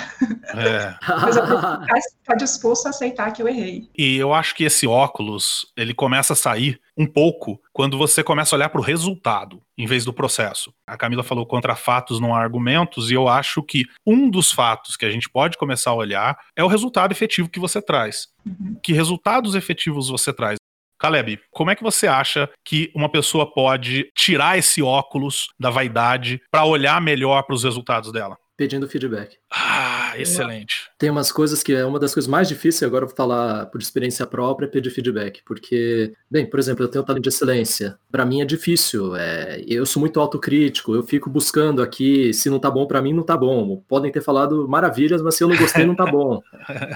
É. Mas eu estou disposto a aceitar que eu errei. E eu acho que esse óculos, ele começa a sair um pouco quando você começa a olhar para o resultado, em vez do processo. A Camila falou contra fatos, não há argumentos, e eu acho que um dos fatos que a gente pode começar a olhar é o resultado efetivo que você traz. Uhum. Que resultados efetivos você traz? Caleb, como é que você acha que uma pessoa pode tirar esse óculos da vaidade para olhar melhor para os resultados dela? Pedindo feedback. Ah, excelente. Tem umas coisas que é uma das coisas mais difíceis, agora eu vou falar por experiência própria, é pedir feedback, porque, bem, por exemplo, eu tenho um talento de excelência, para mim é difícil, é, eu sou muito autocrítico, eu fico buscando aqui, se não tá bom para mim, não tá bom, podem ter falado maravilhas, mas se eu não gostei, não tá bom,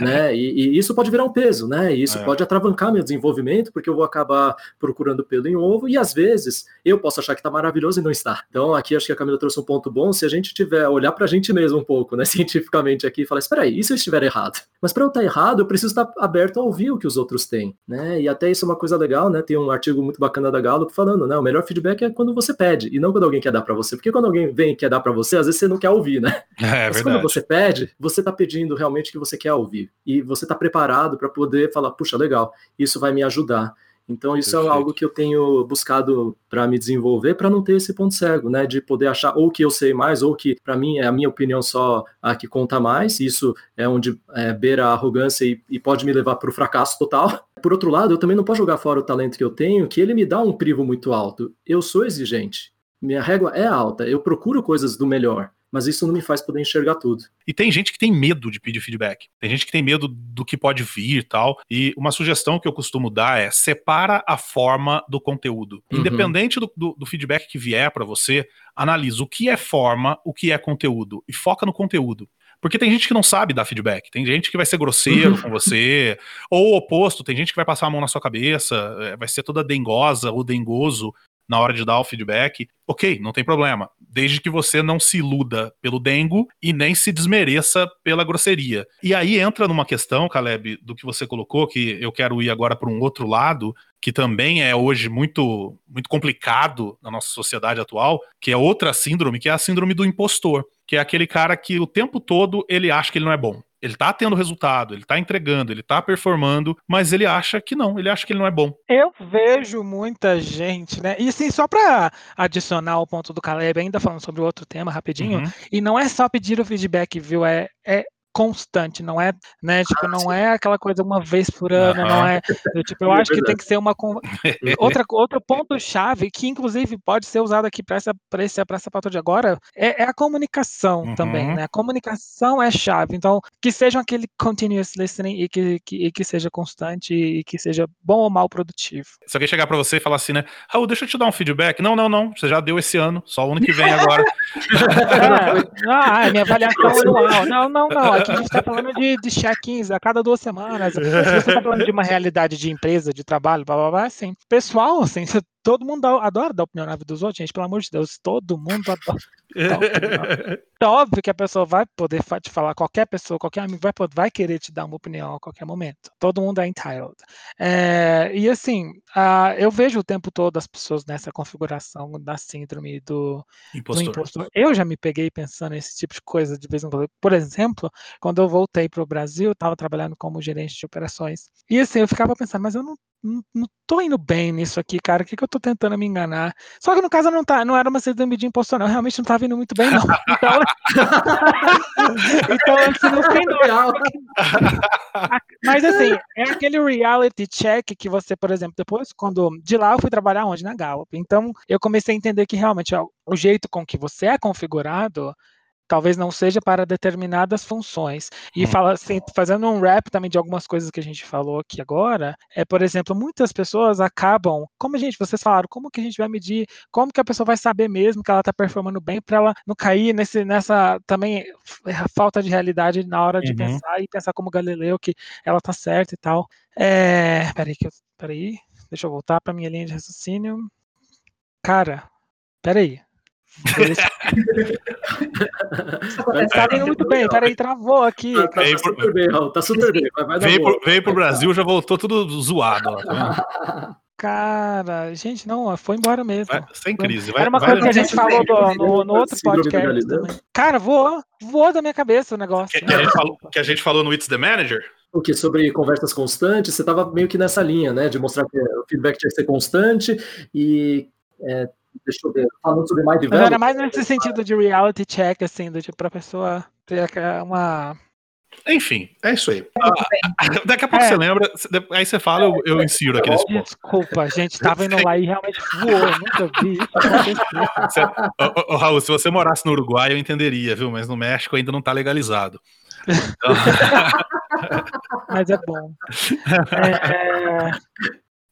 né, e, e isso pode virar um peso, né, e isso é. pode atravancar meu desenvolvimento, porque eu vou acabar procurando pelo em ovo, e às vezes eu posso achar que tá maravilhoso e não está. Então aqui acho que a Camila trouxe um ponto bom, se a gente tiver, olhar pra gente mesmo um pouco, né, cientificamente aqui e falar, espera aí, e se eu estiver errado? Mas para eu estar errado, eu preciso estar aberto a ouvir o que os outros têm, né? E até isso é uma coisa legal, né? Tem um artigo muito bacana da Gallup falando, né? O melhor feedback é quando você pede e não quando alguém quer dar para você. Porque quando alguém vem e quer dar para você, às vezes você não quer ouvir, né? É, Mas verdade. Quando você pede, você está pedindo realmente o que você quer ouvir. E você está preparado para poder falar, puxa, legal, isso vai me ajudar. Então, isso Perfeito. É algo que eu tenho buscado para me desenvolver, para não ter esse ponto cego, né? De poder achar ou que eu sei mais, ou que, para mim, é a minha opinião só a que conta mais. Isso é onde é, beira a arrogância e, e pode me levar para o fracasso total. Por outro lado, eu também não posso jogar fora o talento que eu tenho, que ele me dá um crivo muito alto. Eu sou exigente, minha régua é alta, eu procuro coisas do melhor. Mas isso não me faz poder enxergar tudo. E tem gente que tem medo de pedir feedback. Tem gente que tem medo do que pode vir e tal. E uma sugestão que eu costumo dar é separa a forma do conteúdo. Uhum. Independente do, do, do feedback que vier para você, analisa o que é forma, o que é conteúdo. E foca no conteúdo. Porque tem gente que não sabe dar feedback, tem gente que vai ser grosseiro com você, ou o oposto, tem gente que vai passar a mão na sua cabeça, vai ser toda dengosa ou dengoso na hora de dar o feedback. Ok, não tem problema. Desde que você não se iluda pelo dengo e nem se desmereça pela grosseria. E aí entra numa questão, Caleb, do que você colocou, que eu quero ir agora para um outro lado, que também é hoje muito, muito complicado na nossa sociedade atual, que é outra síndrome, que é a síndrome do impostor, que é aquele cara que o tempo todo ele acha que ele não é bom. Ele tá tendo resultado, ele tá entregando, ele tá performando, mas ele acha que não, ele acha que ele não é bom. Eu vejo muita gente, né? E assim, só pra adicionar o ponto do Caleb, ainda falando sobre outro tema rapidinho, uhum. E não é só pedir o feedback, viu? É... é... constante, não é, né, tipo, não é aquela coisa uma vez por ano, uhum. não é, eu, tipo, eu acho que tem que ser uma, outra, outro ponto-chave, que inclusive pode ser usado aqui para essa, pra essa, pra essa pauta de agora, é, é a comunicação uhum. também, né, a comunicação é chave, então, que seja aquele continuous listening e que, que, e que seja constante e que seja bom ou mal produtivo. Se alguém chegar para você e falar assim, né, Raul, deixa eu te dar um feedback, não, não, não, você já deu esse ano, só o ano que vem agora. Ah, minha avaliação anual, não, não, não, a gente está falando de, de check-ins a cada duas semanas, se você está falando de uma realidade de empresa, de trabalho, blá, blá, blá, assim, pessoal, assim, todo mundo adora dar opinião na vida dos outros, gente, pelo amor de Deus, todo mundo adora dar opinião. Então, óbvio que a pessoa vai poder te falar, qualquer pessoa, qualquer amigo vai, vai querer te dar uma opinião a qualquer momento, todo mundo é entitled. É, e assim, a, eu vejo o tempo todo as pessoas nessa configuração da síndrome do impostor. do impostor. Eu já me peguei pensando nesse tipo de coisa de vez em quando. Por exemplo, quando eu voltei para o Brasil, eu estava trabalhando como gerente de operações, e assim, eu ficava pensando, mas eu não Não, não tô indo bem nisso aqui, cara. O que que eu tô tentando me enganar? Só que no caso não, tá, não era uma síndrome de impostor, não. Eu realmente não tava indo muito bem, não. Então, então assim, no final... Mas assim, é aquele reality check que você, por exemplo, depois, quando... De lá eu fui trabalhar onde? Na Gallup. Então, eu comecei a entender que realmente ó, o jeito com que você é configurado... talvez não seja para determinadas funções. E hum. fala, assim, fazendo um wrap também de algumas coisas que a gente falou aqui agora, é, por exemplo, muitas pessoas acabam, como a gente, vocês falaram, como que a gente vai medir, como que a pessoa vai saber mesmo que ela está performando bem para ela não cair nesse, nessa também falta de realidade na hora de uhum. pensar e pensar como Galileu, que ela está certa e tal. É, peraí, que eu, peraí, deixa eu voltar para minha linha de raciocínio. Cara, peraí. Tá indo muito bem, peraí, travou aqui. Tá, tá, tá super bem, Raul, tá super bem. Vai, vai veio, pro, veio pro Brasil, já voltou tudo zoado. Ó, tá cara, gente, não, foi embora mesmo. Vai, sem crise, vai. Era uma vai, coisa vai, que a gente falou do, no, no outro podcast também. Cara, voou, voou da minha cabeça o negócio. Que, que, a gente falou, que a gente falou no It's the Manager? O que sobre conversas constantes, você tava meio que nessa linha, né? De mostrar que o feedback tinha que ser constante e... É, deixa eu ver, falando sobre mais diversos. Era mais nesse sentido de reality check, assim, do tipo, pra pessoa ter uma... Enfim, é isso aí. Ah, daqui a pouco é. Você lembra, aí você fala, eu, eu insiro aqui nesse ponto. Desculpa, gente, tava indo lá e realmente voou, nunca vi isso acontecer. Ô, ô, Raul, se você morasse no Uruguai, eu entenderia, viu? Mas no México ainda não tá legalizado. Então... Mas é bom. É, é...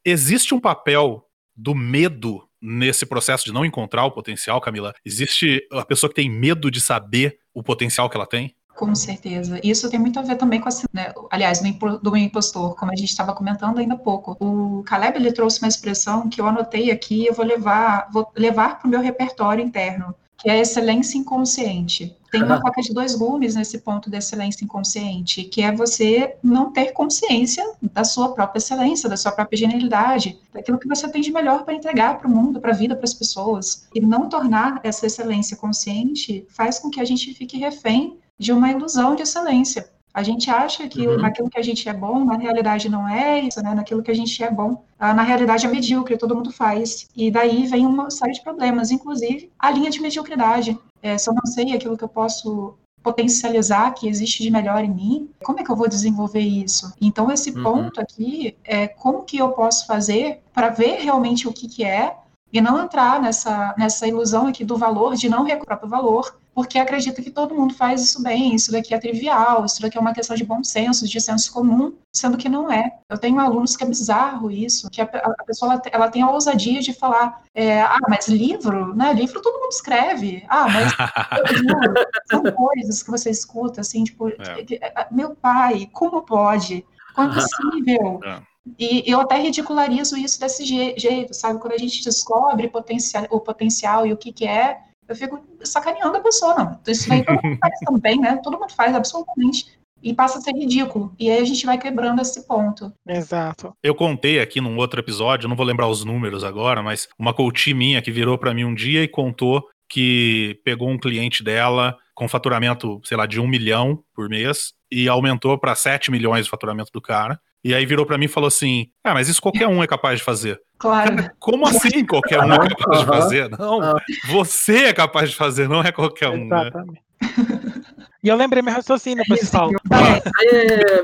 Existe um papel do medo nesse processo de não encontrar o potencial, Camila? Existe a pessoa que tem medo de saber o potencial que ela tem? Com certeza. Isso tem muito a ver também com a... Né? Aliás, do impostor, como a gente estava comentando ainda há pouco. O Caleb, ele trouxe uma expressão que eu anotei aqui e eu vou levar, vou levar para o meu repertório interno, que é a excelência inconsciente. Tem uma faca de dois gumes nesse ponto da excelência inconsciente, que é você não ter consciência da sua própria excelência, da sua própria genialidade, daquilo que você tem de melhor para entregar para o mundo, para a vida, para as pessoas. E não tornar essa excelência consciente faz com que a gente fique refém de uma ilusão de excelência. A gente acha que uhum. naquilo que a gente é bom, na realidade não é isso, né? Naquilo que a gente é bom, na realidade é medíocre, todo mundo faz. E daí vem uma série de problemas, inclusive a linha de mediocridade. É, se eu não sei aquilo que eu posso potencializar, que existe de melhor em mim, como é que eu vou desenvolver isso? Então esse uhum. ponto aqui é como que eu posso fazer para ver realmente o que que é, e não entrar nessa, nessa ilusão aqui do valor, de não recuperar o valor, porque acredita que todo mundo faz isso bem, isso daqui é trivial, isso daqui é uma questão de bom senso, de senso comum, sendo que não é. Eu tenho alunos que é bizarro isso, que a, a pessoa ela tem a ousadia de falar, é, ah, mas livro, né, livro todo mundo escreve, ah, mas não, são coisas que você escuta, assim, tipo, é. meu pai, como pode? Como é possível? É. E eu até ridicularizo isso desse jeito, sabe? Quando a gente descobre potencial, o potencial e o que que é, eu fico sacaneando a pessoa, não. Isso aí todo mundo faz também, né? Todo mundo faz, absolutamente. E passa a ser ridículo. E aí a gente vai quebrando esse ponto. Exato. Eu contei aqui num outro episódio, não vou lembrar os números agora, mas uma coach minha que virou pra mim um dia e contou que pegou um cliente dela com faturamento, sei lá, de um milhão por mês e aumentou pra sete milhões o faturamento do cara. E aí virou pra mim e falou assim, ah, mas isso qualquer um é capaz de fazer. Claro. Cara, como assim qualquer um é capaz de fazer? Não, você é capaz de fazer, não é qualquer um. Exatamente. Né? E eu lembrei meu raciocínio, pessoal. Não, o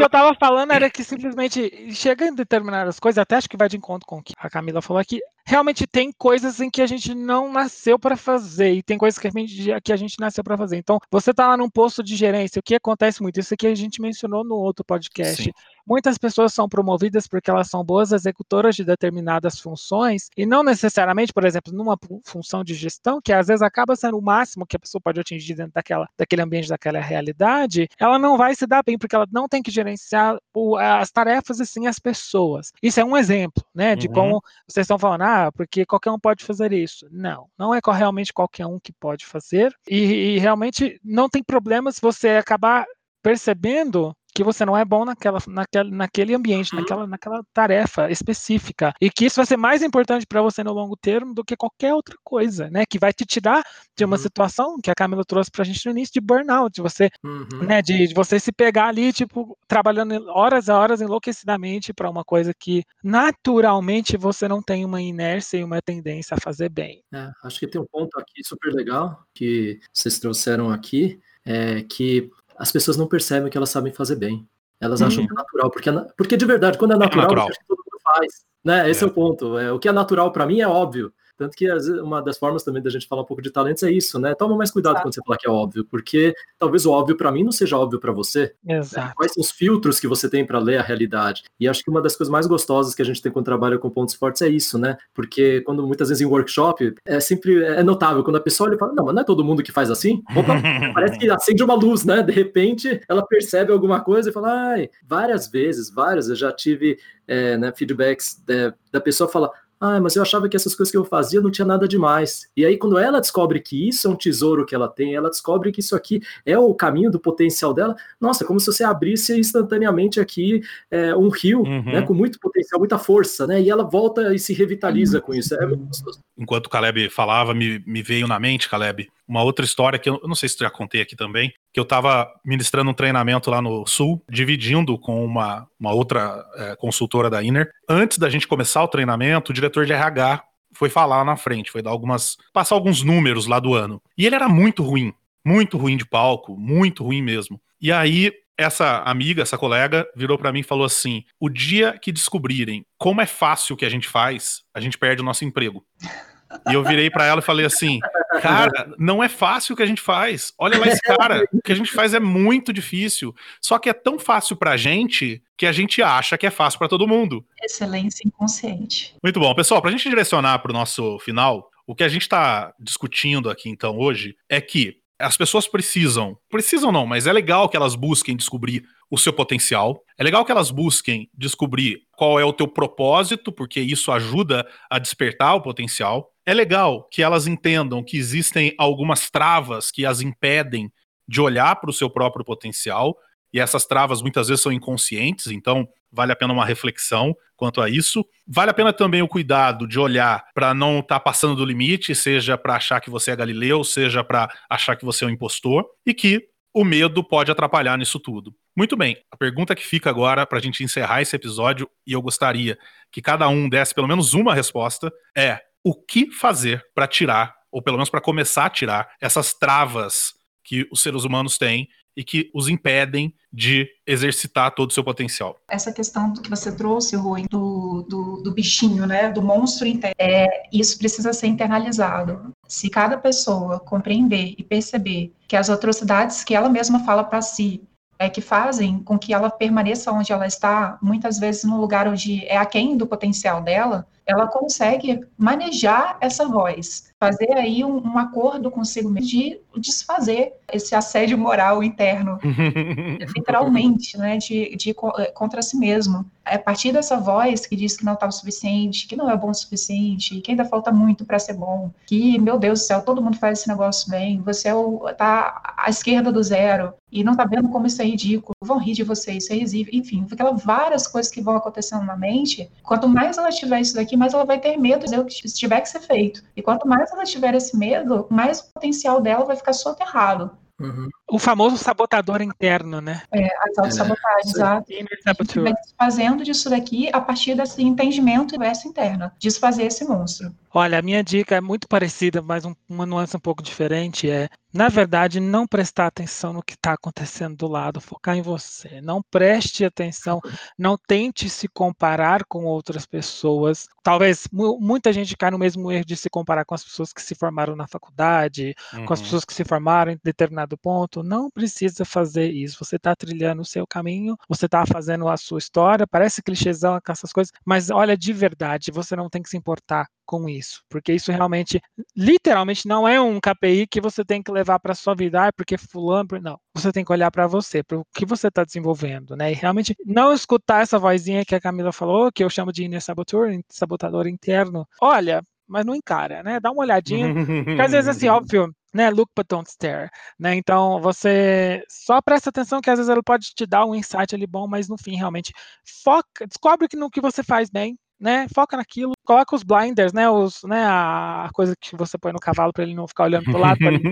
que eu tava falando era que simplesmente chega em determinadas coisas, até acho que vai de encontro com o que a Camila falou aqui, realmente tem coisas em que a gente não nasceu pra fazer, e tem coisas que a gente, que a gente nasceu pra fazer. Então, você tá lá num posto de gerência, o que acontece muito, isso aqui a gente mencionou no outro podcast. Sim. Muitas pessoas são promovidas porque elas são boas executoras de determinadas funções, e não necessariamente, por exemplo, numa função de gestão, que às vezes acaba sendo o máximo que a pessoa pode atingir dentro daquela, daquele ambiente, daquela realidade, ela não vai se dar bem, porque ela não tem que gerenciar o, as tarefas e sim as pessoas. Isso é um exemplo, né, de uhum. como vocês estão falando, ah, porque qualquer um pode fazer isso. Não, não é realmente qualquer um que pode fazer, e, e realmente não tem problema se você acabar percebendo que você não é bom naquela, naquela, naquele ambiente, uhum. naquela, naquela tarefa específica, e que isso vai ser mais importante para você no longo termo do que qualquer outra coisa, né, que vai te tirar de uma uhum. situação que a Camila trouxe pra gente no início, de burnout, de você, uhum. né, de, de você se pegar ali, tipo, trabalhando horas a horas enlouquecidamente para uma coisa que naturalmente você não tem uma inércia e uma tendência a fazer bem. É, acho que tem um ponto aqui super legal que vocês trouxeram aqui, é que as pessoas não percebem que elas sabem fazer bem. Elas uhum. acham que é natural. Porque, porque, de verdade, quando é natural, é natural. Acho que todo mundo faz. Né? Esse é. é o ponto. É, o que é natural para mim é óbvio. Tanto que as, uma das formas também da gente falar um pouco de talentos é isso, né? Toma mais cuidado Exato. Quando você falar que é óbvio, porque talvez o óbvio para mim não seja óbvio para você. Exato. Né? Quais são os filtros que você tem para ler a realidade? E acho que uma das coisas mais gostosas que a gente tem quando trabalha com pontos fortes é isso, né? Porque quando muitas vezes em workshop, é sempre é notável, quando a pessoa olha e fala, não, mas não é todo mundo que faz assim? Opa, parece que acende uma luz, né? De repente, ela percebe alguma coisa e fala, ai, várias vezes, várias, eu já tive é, né, feedbacks é, da pessoa falar, ah, mas eu achava que essas coisas que eu fazia não tinha nada demais. E aí, quando ela descobre que isso é um tesouro que ela tem, ela descobre que isso aqui é o caminho do potencial dela, nossa, como se você abrisse instantaneamente aqui é, um rio, uhum. né, com muito potencial, muita força, né? E ela volta e se revitaliza uhum. com isso. É muito gostoso. Enquanto o Caleb falava, me, me veio na mente, Caleb, uma outra história que eu, eu não sei se já contei aqui também, que eu estava ministrando um treinamento lá no Sul, dividindo com uma, uma outra é, consultora da Inner. Antes da gente começar o treinamento, o diretor de R H foi falar lá na frente, foi dar algumas, passar alguns números lá do ano. E ele era muito ruim, muito ruim de palco, muito ruim mesmo. E aí, essa amiga, essa colega, virou pra mim e falou assim, o dia que descobrirem como é fácil o que a gente faz, a gente perde o nosso emprego. E eu virei pra ela e falei assim, cara, não é fácil o que a gente faz. Olha lá esse cara, o que a gente faz é muito difícil. Só que é tão fácil pra gente que a gente acha que é fácil pra todo mundo. Excelência inconsciente. Muito bom, pessoal, pra gente direcionar pro nosso final, o que a gente tá discutindo aqui então hoje é que as pessoas precisam, precisam não, mas é legal que elas busquem descobrir o seu potencial, é legal que elas busquem descobrir qual é o teu propósito, porque isso ajuda a despertar o potencial. É legal que elas entendam que existem algumas travas que as impedem de olhar para o seu próprio potencial, e essas travas muitas vezes são inconscientes, então vale a pena uma reflexão quanto a isso. Vale a pena também o cuidado de olhar para não estar tá passando do limite, seja para achar que você é Galileu, seja para achar que você é um impostor, e que o medo pode atrapalhar nisso tudo. Muito bem, a pergunta que fica agora para a gente encerrar esse episódio, e eu gostaria que cada um desse pelo menos uma resposta, é: o que fazer para tirar, ou pelo menos para começar a tirar, essas travas que os seres humanos têm e que os impedem de exercitar todo o seu potencial? Essa questão que você trouxe, Rui, do, do, do bichinho, né, do monstro interno, é, isso precisa ser internalizado. Se cada pessoa compreender e perceber que as atrocidades que ela mesma fala para si é que fazem com que ela permaneça onde ela está, muitas vezes num lugar onde é aquém do potencial dela, ela consegue manejar essa voz, fazer aí um, um acordo consigo mesmo de desfazer esse assédio moral interno, literalmente, né, de, de contra si mesmo. É a partir dessa voz que diz que não está o suficiente, que não é bom o suficiente, que ainda falta muito para ser bom, que, meu Deus do céu, todo mundo faz esse negócio bem, você está é à esquerda do zero e não está vendo como isso é ridículo, vão rir de você, isso é risível, enfim, aquelas várias coisas que vão acontecendo na mente. Quanto mais ela tiver isso daqui, mais ela vai ter medo de fazer o que tiver que ser feito. E quanto mais ela tiver esse medo, mais o potencial dela vai ficar soterrado. Uhum. O famoso sabotador interno, né? É, a auto-sabotagem, exato. É. Vai fazendo disso daqui a partir desse entendimento dessa interna, desfazer esse monstro. Olha, a minha dica é muito parecida, mas um, uma nuance um pouco diferente é, na verdade, não prestar atenção no que está acontecendo do lado, focar em você. Não preste atenção, não tente se comparar com outras pessoas. Talvez m- muita gente caia no mesmo erro de se comparar com as pessoas que se formaram na faculdade, uhum. com as pessoas que se formaram em determinado ponto. Não precisa fazer isso. Você está trilhando o seu caminho, você está fazendo a sua história, parece clichêzão com essas coisas, mas olha, de verdade, você não tem que se importar com isso, porque isso realmente, literalmente, não é um K P I que você tem que levar para a sua vida, ah, porque fulano, não, você tem que olhar para você, para o que você está desenvolvendo, né, e realmente não escutar essa vozinha que a Camila falou, que eu chamo de inner saboteur, sabotador interno, olha, mas não encara, né, dá uma olhadinha, porque às vezes assim, óbvio, né, look but don't stare, né, então você só presta atenção que às vezes ela pode te dar um insight ali bom, mas no fim, realmente, foca, descobre que no que você faz bem, né, foca naquilo, coloca os blinders, né, os, né, a coisa que você põe no cavalo para ele não ficar olhando pro lado, ele...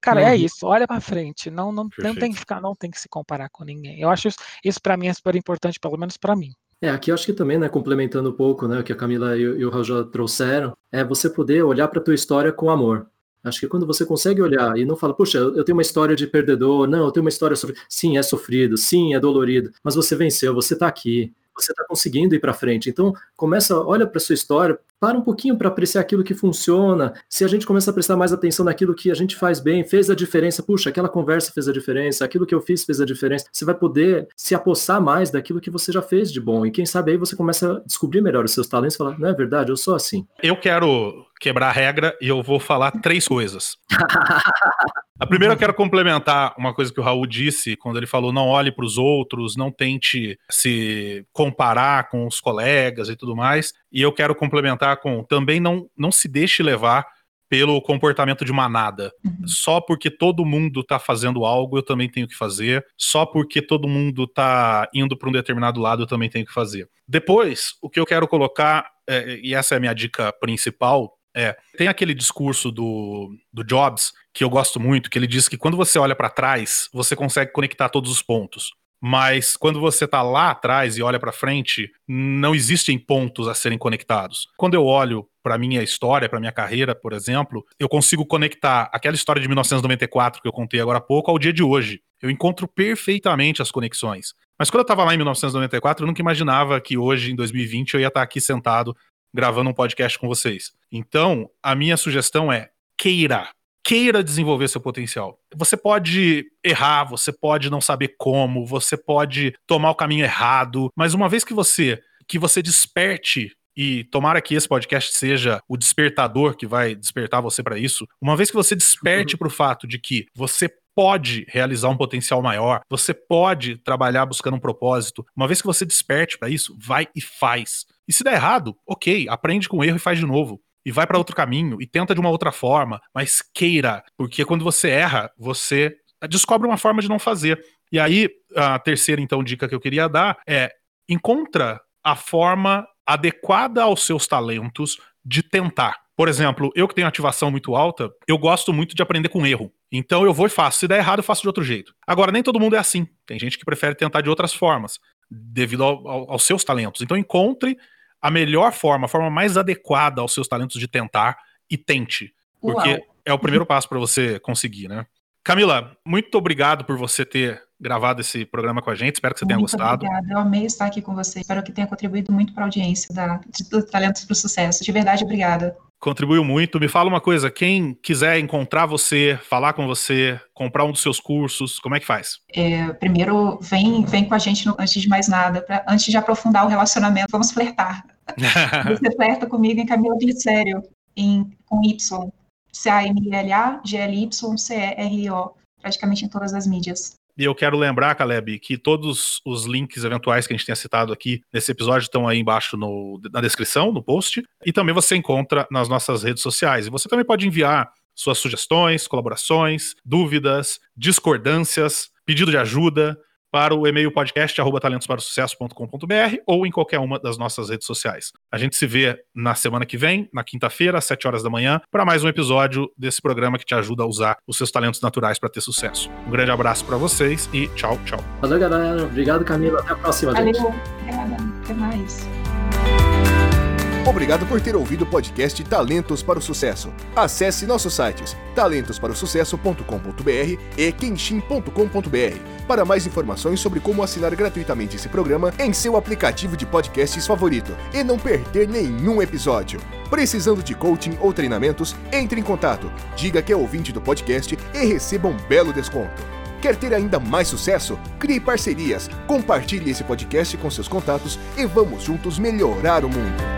cara, é isso, olha para frente, não, não, não tem que ficar, não tem que se comparar com ninguém. Eu acho isso, isso para mim é super importante, pelo menos para mim. É, aqui eu acho que também, né, complementando um pouco, né, o que a Camila e o, e o Raul trouxeram, é você poder olhar para tua história com amor. Acho que quando você consegue olhar e não fala, puxa, eu tenho uma história de perdedor, não, eu tenho uma história sofrida, sim, é sofrido, sim, é dolorido, mas você venceu, você tá aqui, você está conseguindo ir para frente. Então, começa, olha para a sua história, para um pouquinho para apreciar aquilo que funciona. Se a gente começa a prestar mais atenção naquilo que a gente faz bem, fez a diferença, puxa, aquela conversa fez a diferença, aquilo que eu fiz fez a diferença, você vai poder se apossar mais daquilo que você já fez de bom. E quem sabe aí você começa a descobrir melhor os seus talentos e falar, não é verdade, eu sou assim. Eu quero quebrar a regra e eu vou falar três coisas. A primeira, eu quero complementar uma coisa que o Raul disse, quando ele falou, não olhe para os outros, não tente se comparar com os colegas e tudo mais. E eu quero complementar com, também não, não se deixe levar pelo comportamento de manada. Uhum. Só porque todo mundo está fazendo algo, eu também tenho que fazer. Só porque todo mundo está indo para um determinado lado, eu também tenho que fazer. Depois, o que eu quero colocar, é, e essa é a minha dica principal, é, tem aquele discurso do, do Jobs, que eu gosto muito, que ele diz que quando você olha para trás, você consegue conectar todos os pontos. Mas quando você tá lá atrás e olha para frente, não existem pontos a serem conectados. Quando eu olho para minha história, para minha carreira, por exemplo, eu consigo conectar aquela história de mil novecentos e noventa e quatro que eu contei agora há pouco ao dia de hoje. Eu encontro perfeitamente as conexões. Mas quando eu tava lá em mil novecentos e noventa e quatro, eu nunca imaginava que hoje, em dois mil e vinte, eu ia estar aqui sentado gravando um podcast com vocês. Então, a minha sugestão é queira, queira desenvolver seu potencial. Você pode errar, você pode não saber como, você pode tomar o caminho errado, mas uma vez que você, que você desperte, e tomara que esse podcast seja o despertador que vai despertar você para isso, uma vez que você desperte para o fato de que você pode realizar um potencial maior, você pode trabalhar buscando um propósito. Uma vez que você desperte para isso, vai e faz. E se der errado, ok, aprende com o erro e faz de novo. E vai para outro caminho, e tenta de uma outra forma, mas queira, porque quando você erra, você descobre uma forma de não fazer. E aí, a terceira, então, dica que eu queria dar é: encontra a forma adequada aos seus talentos de tentar. Por exemplo, eu que tenho ativação muito alta, eu gosto muito de aprender com erro. Então eu vou e faço. Se der errado, eu faço de outro jeito. Agora, nem todo mundo é assim. Tem gente que prefere tentar de outras formas, devido ao, ao, aos seus talentos. Então encontre a melhor forma, a forma mais adequada aos seus talentos de tentar e tente. Porque Uau. é o primeiro passo para você conseguir, né? Camila, muito obrigado por você ter gravado esse programa com a gente, espero que você muito tenha gostado. Obrigada, eu amei estar aqui com você, espero que tenha contribuído muito para a audiência da, do Talentos para o Sucesso, de verdade, obrigada. Contribuiu muito, me fala uma coisa, quem quiser encontrar você, falar com você, comprar um dos seus cursos, como é que faz? É, primeiro, vem, vem com a gente no, antes de mais nada, pra, antes de aprofundar o relacionamento, vamos flertar. Você flerta comigo em Camila Glicério, em, com Y, C A M I L A G L Y C E R I O, praticamente em todas as mídias. E eu quero lembrar, Caleb, que todos os links eventuais que a gente tenha citado aqui nesse episódio estão aí embaixo no, na descrição, no post, e também você encontra nas nossas redes sociais. E você também pode enviar suas sugestões, colaborações, dúvidas, discordâncias, pedido de ajuda para o e-mail podcast arroba talentos para o sucesso ponto com ponto b r ou em qualquer uma das nossas redes sociais. A gente se vê na semana que vem, na quinta-feira, às sete horas da manhã, para mais um episódio desse programa que te ajuda a usar os seus talentos naturais para ter sucesso. Um grande abraço para vocês e tchau, tchau. Valeu, galera. Obrigado, Camila. Até a próxima. Valeu. Obrigada. Até mais. Obrigado por ter ouvido o podcast Talentos para o Sucesso. Acesse nossos sites talentos para o sucesso ponto com ponto b r e quenchim ponto com ponto b r para mais informações sobre como assinar gratuitamente esse programa em seu aplicativo de podcasts favorito e não perder nenhum episódio. Precisando de coaching ou treinamentos, entre em contato, diga que é ouvinte do podcast e receba um belo desconto. Quer ter ainda mais sucesso? Crie parcerias, compartilhe esse podcast com seus contatos e vamos juntos melhorar o mundo.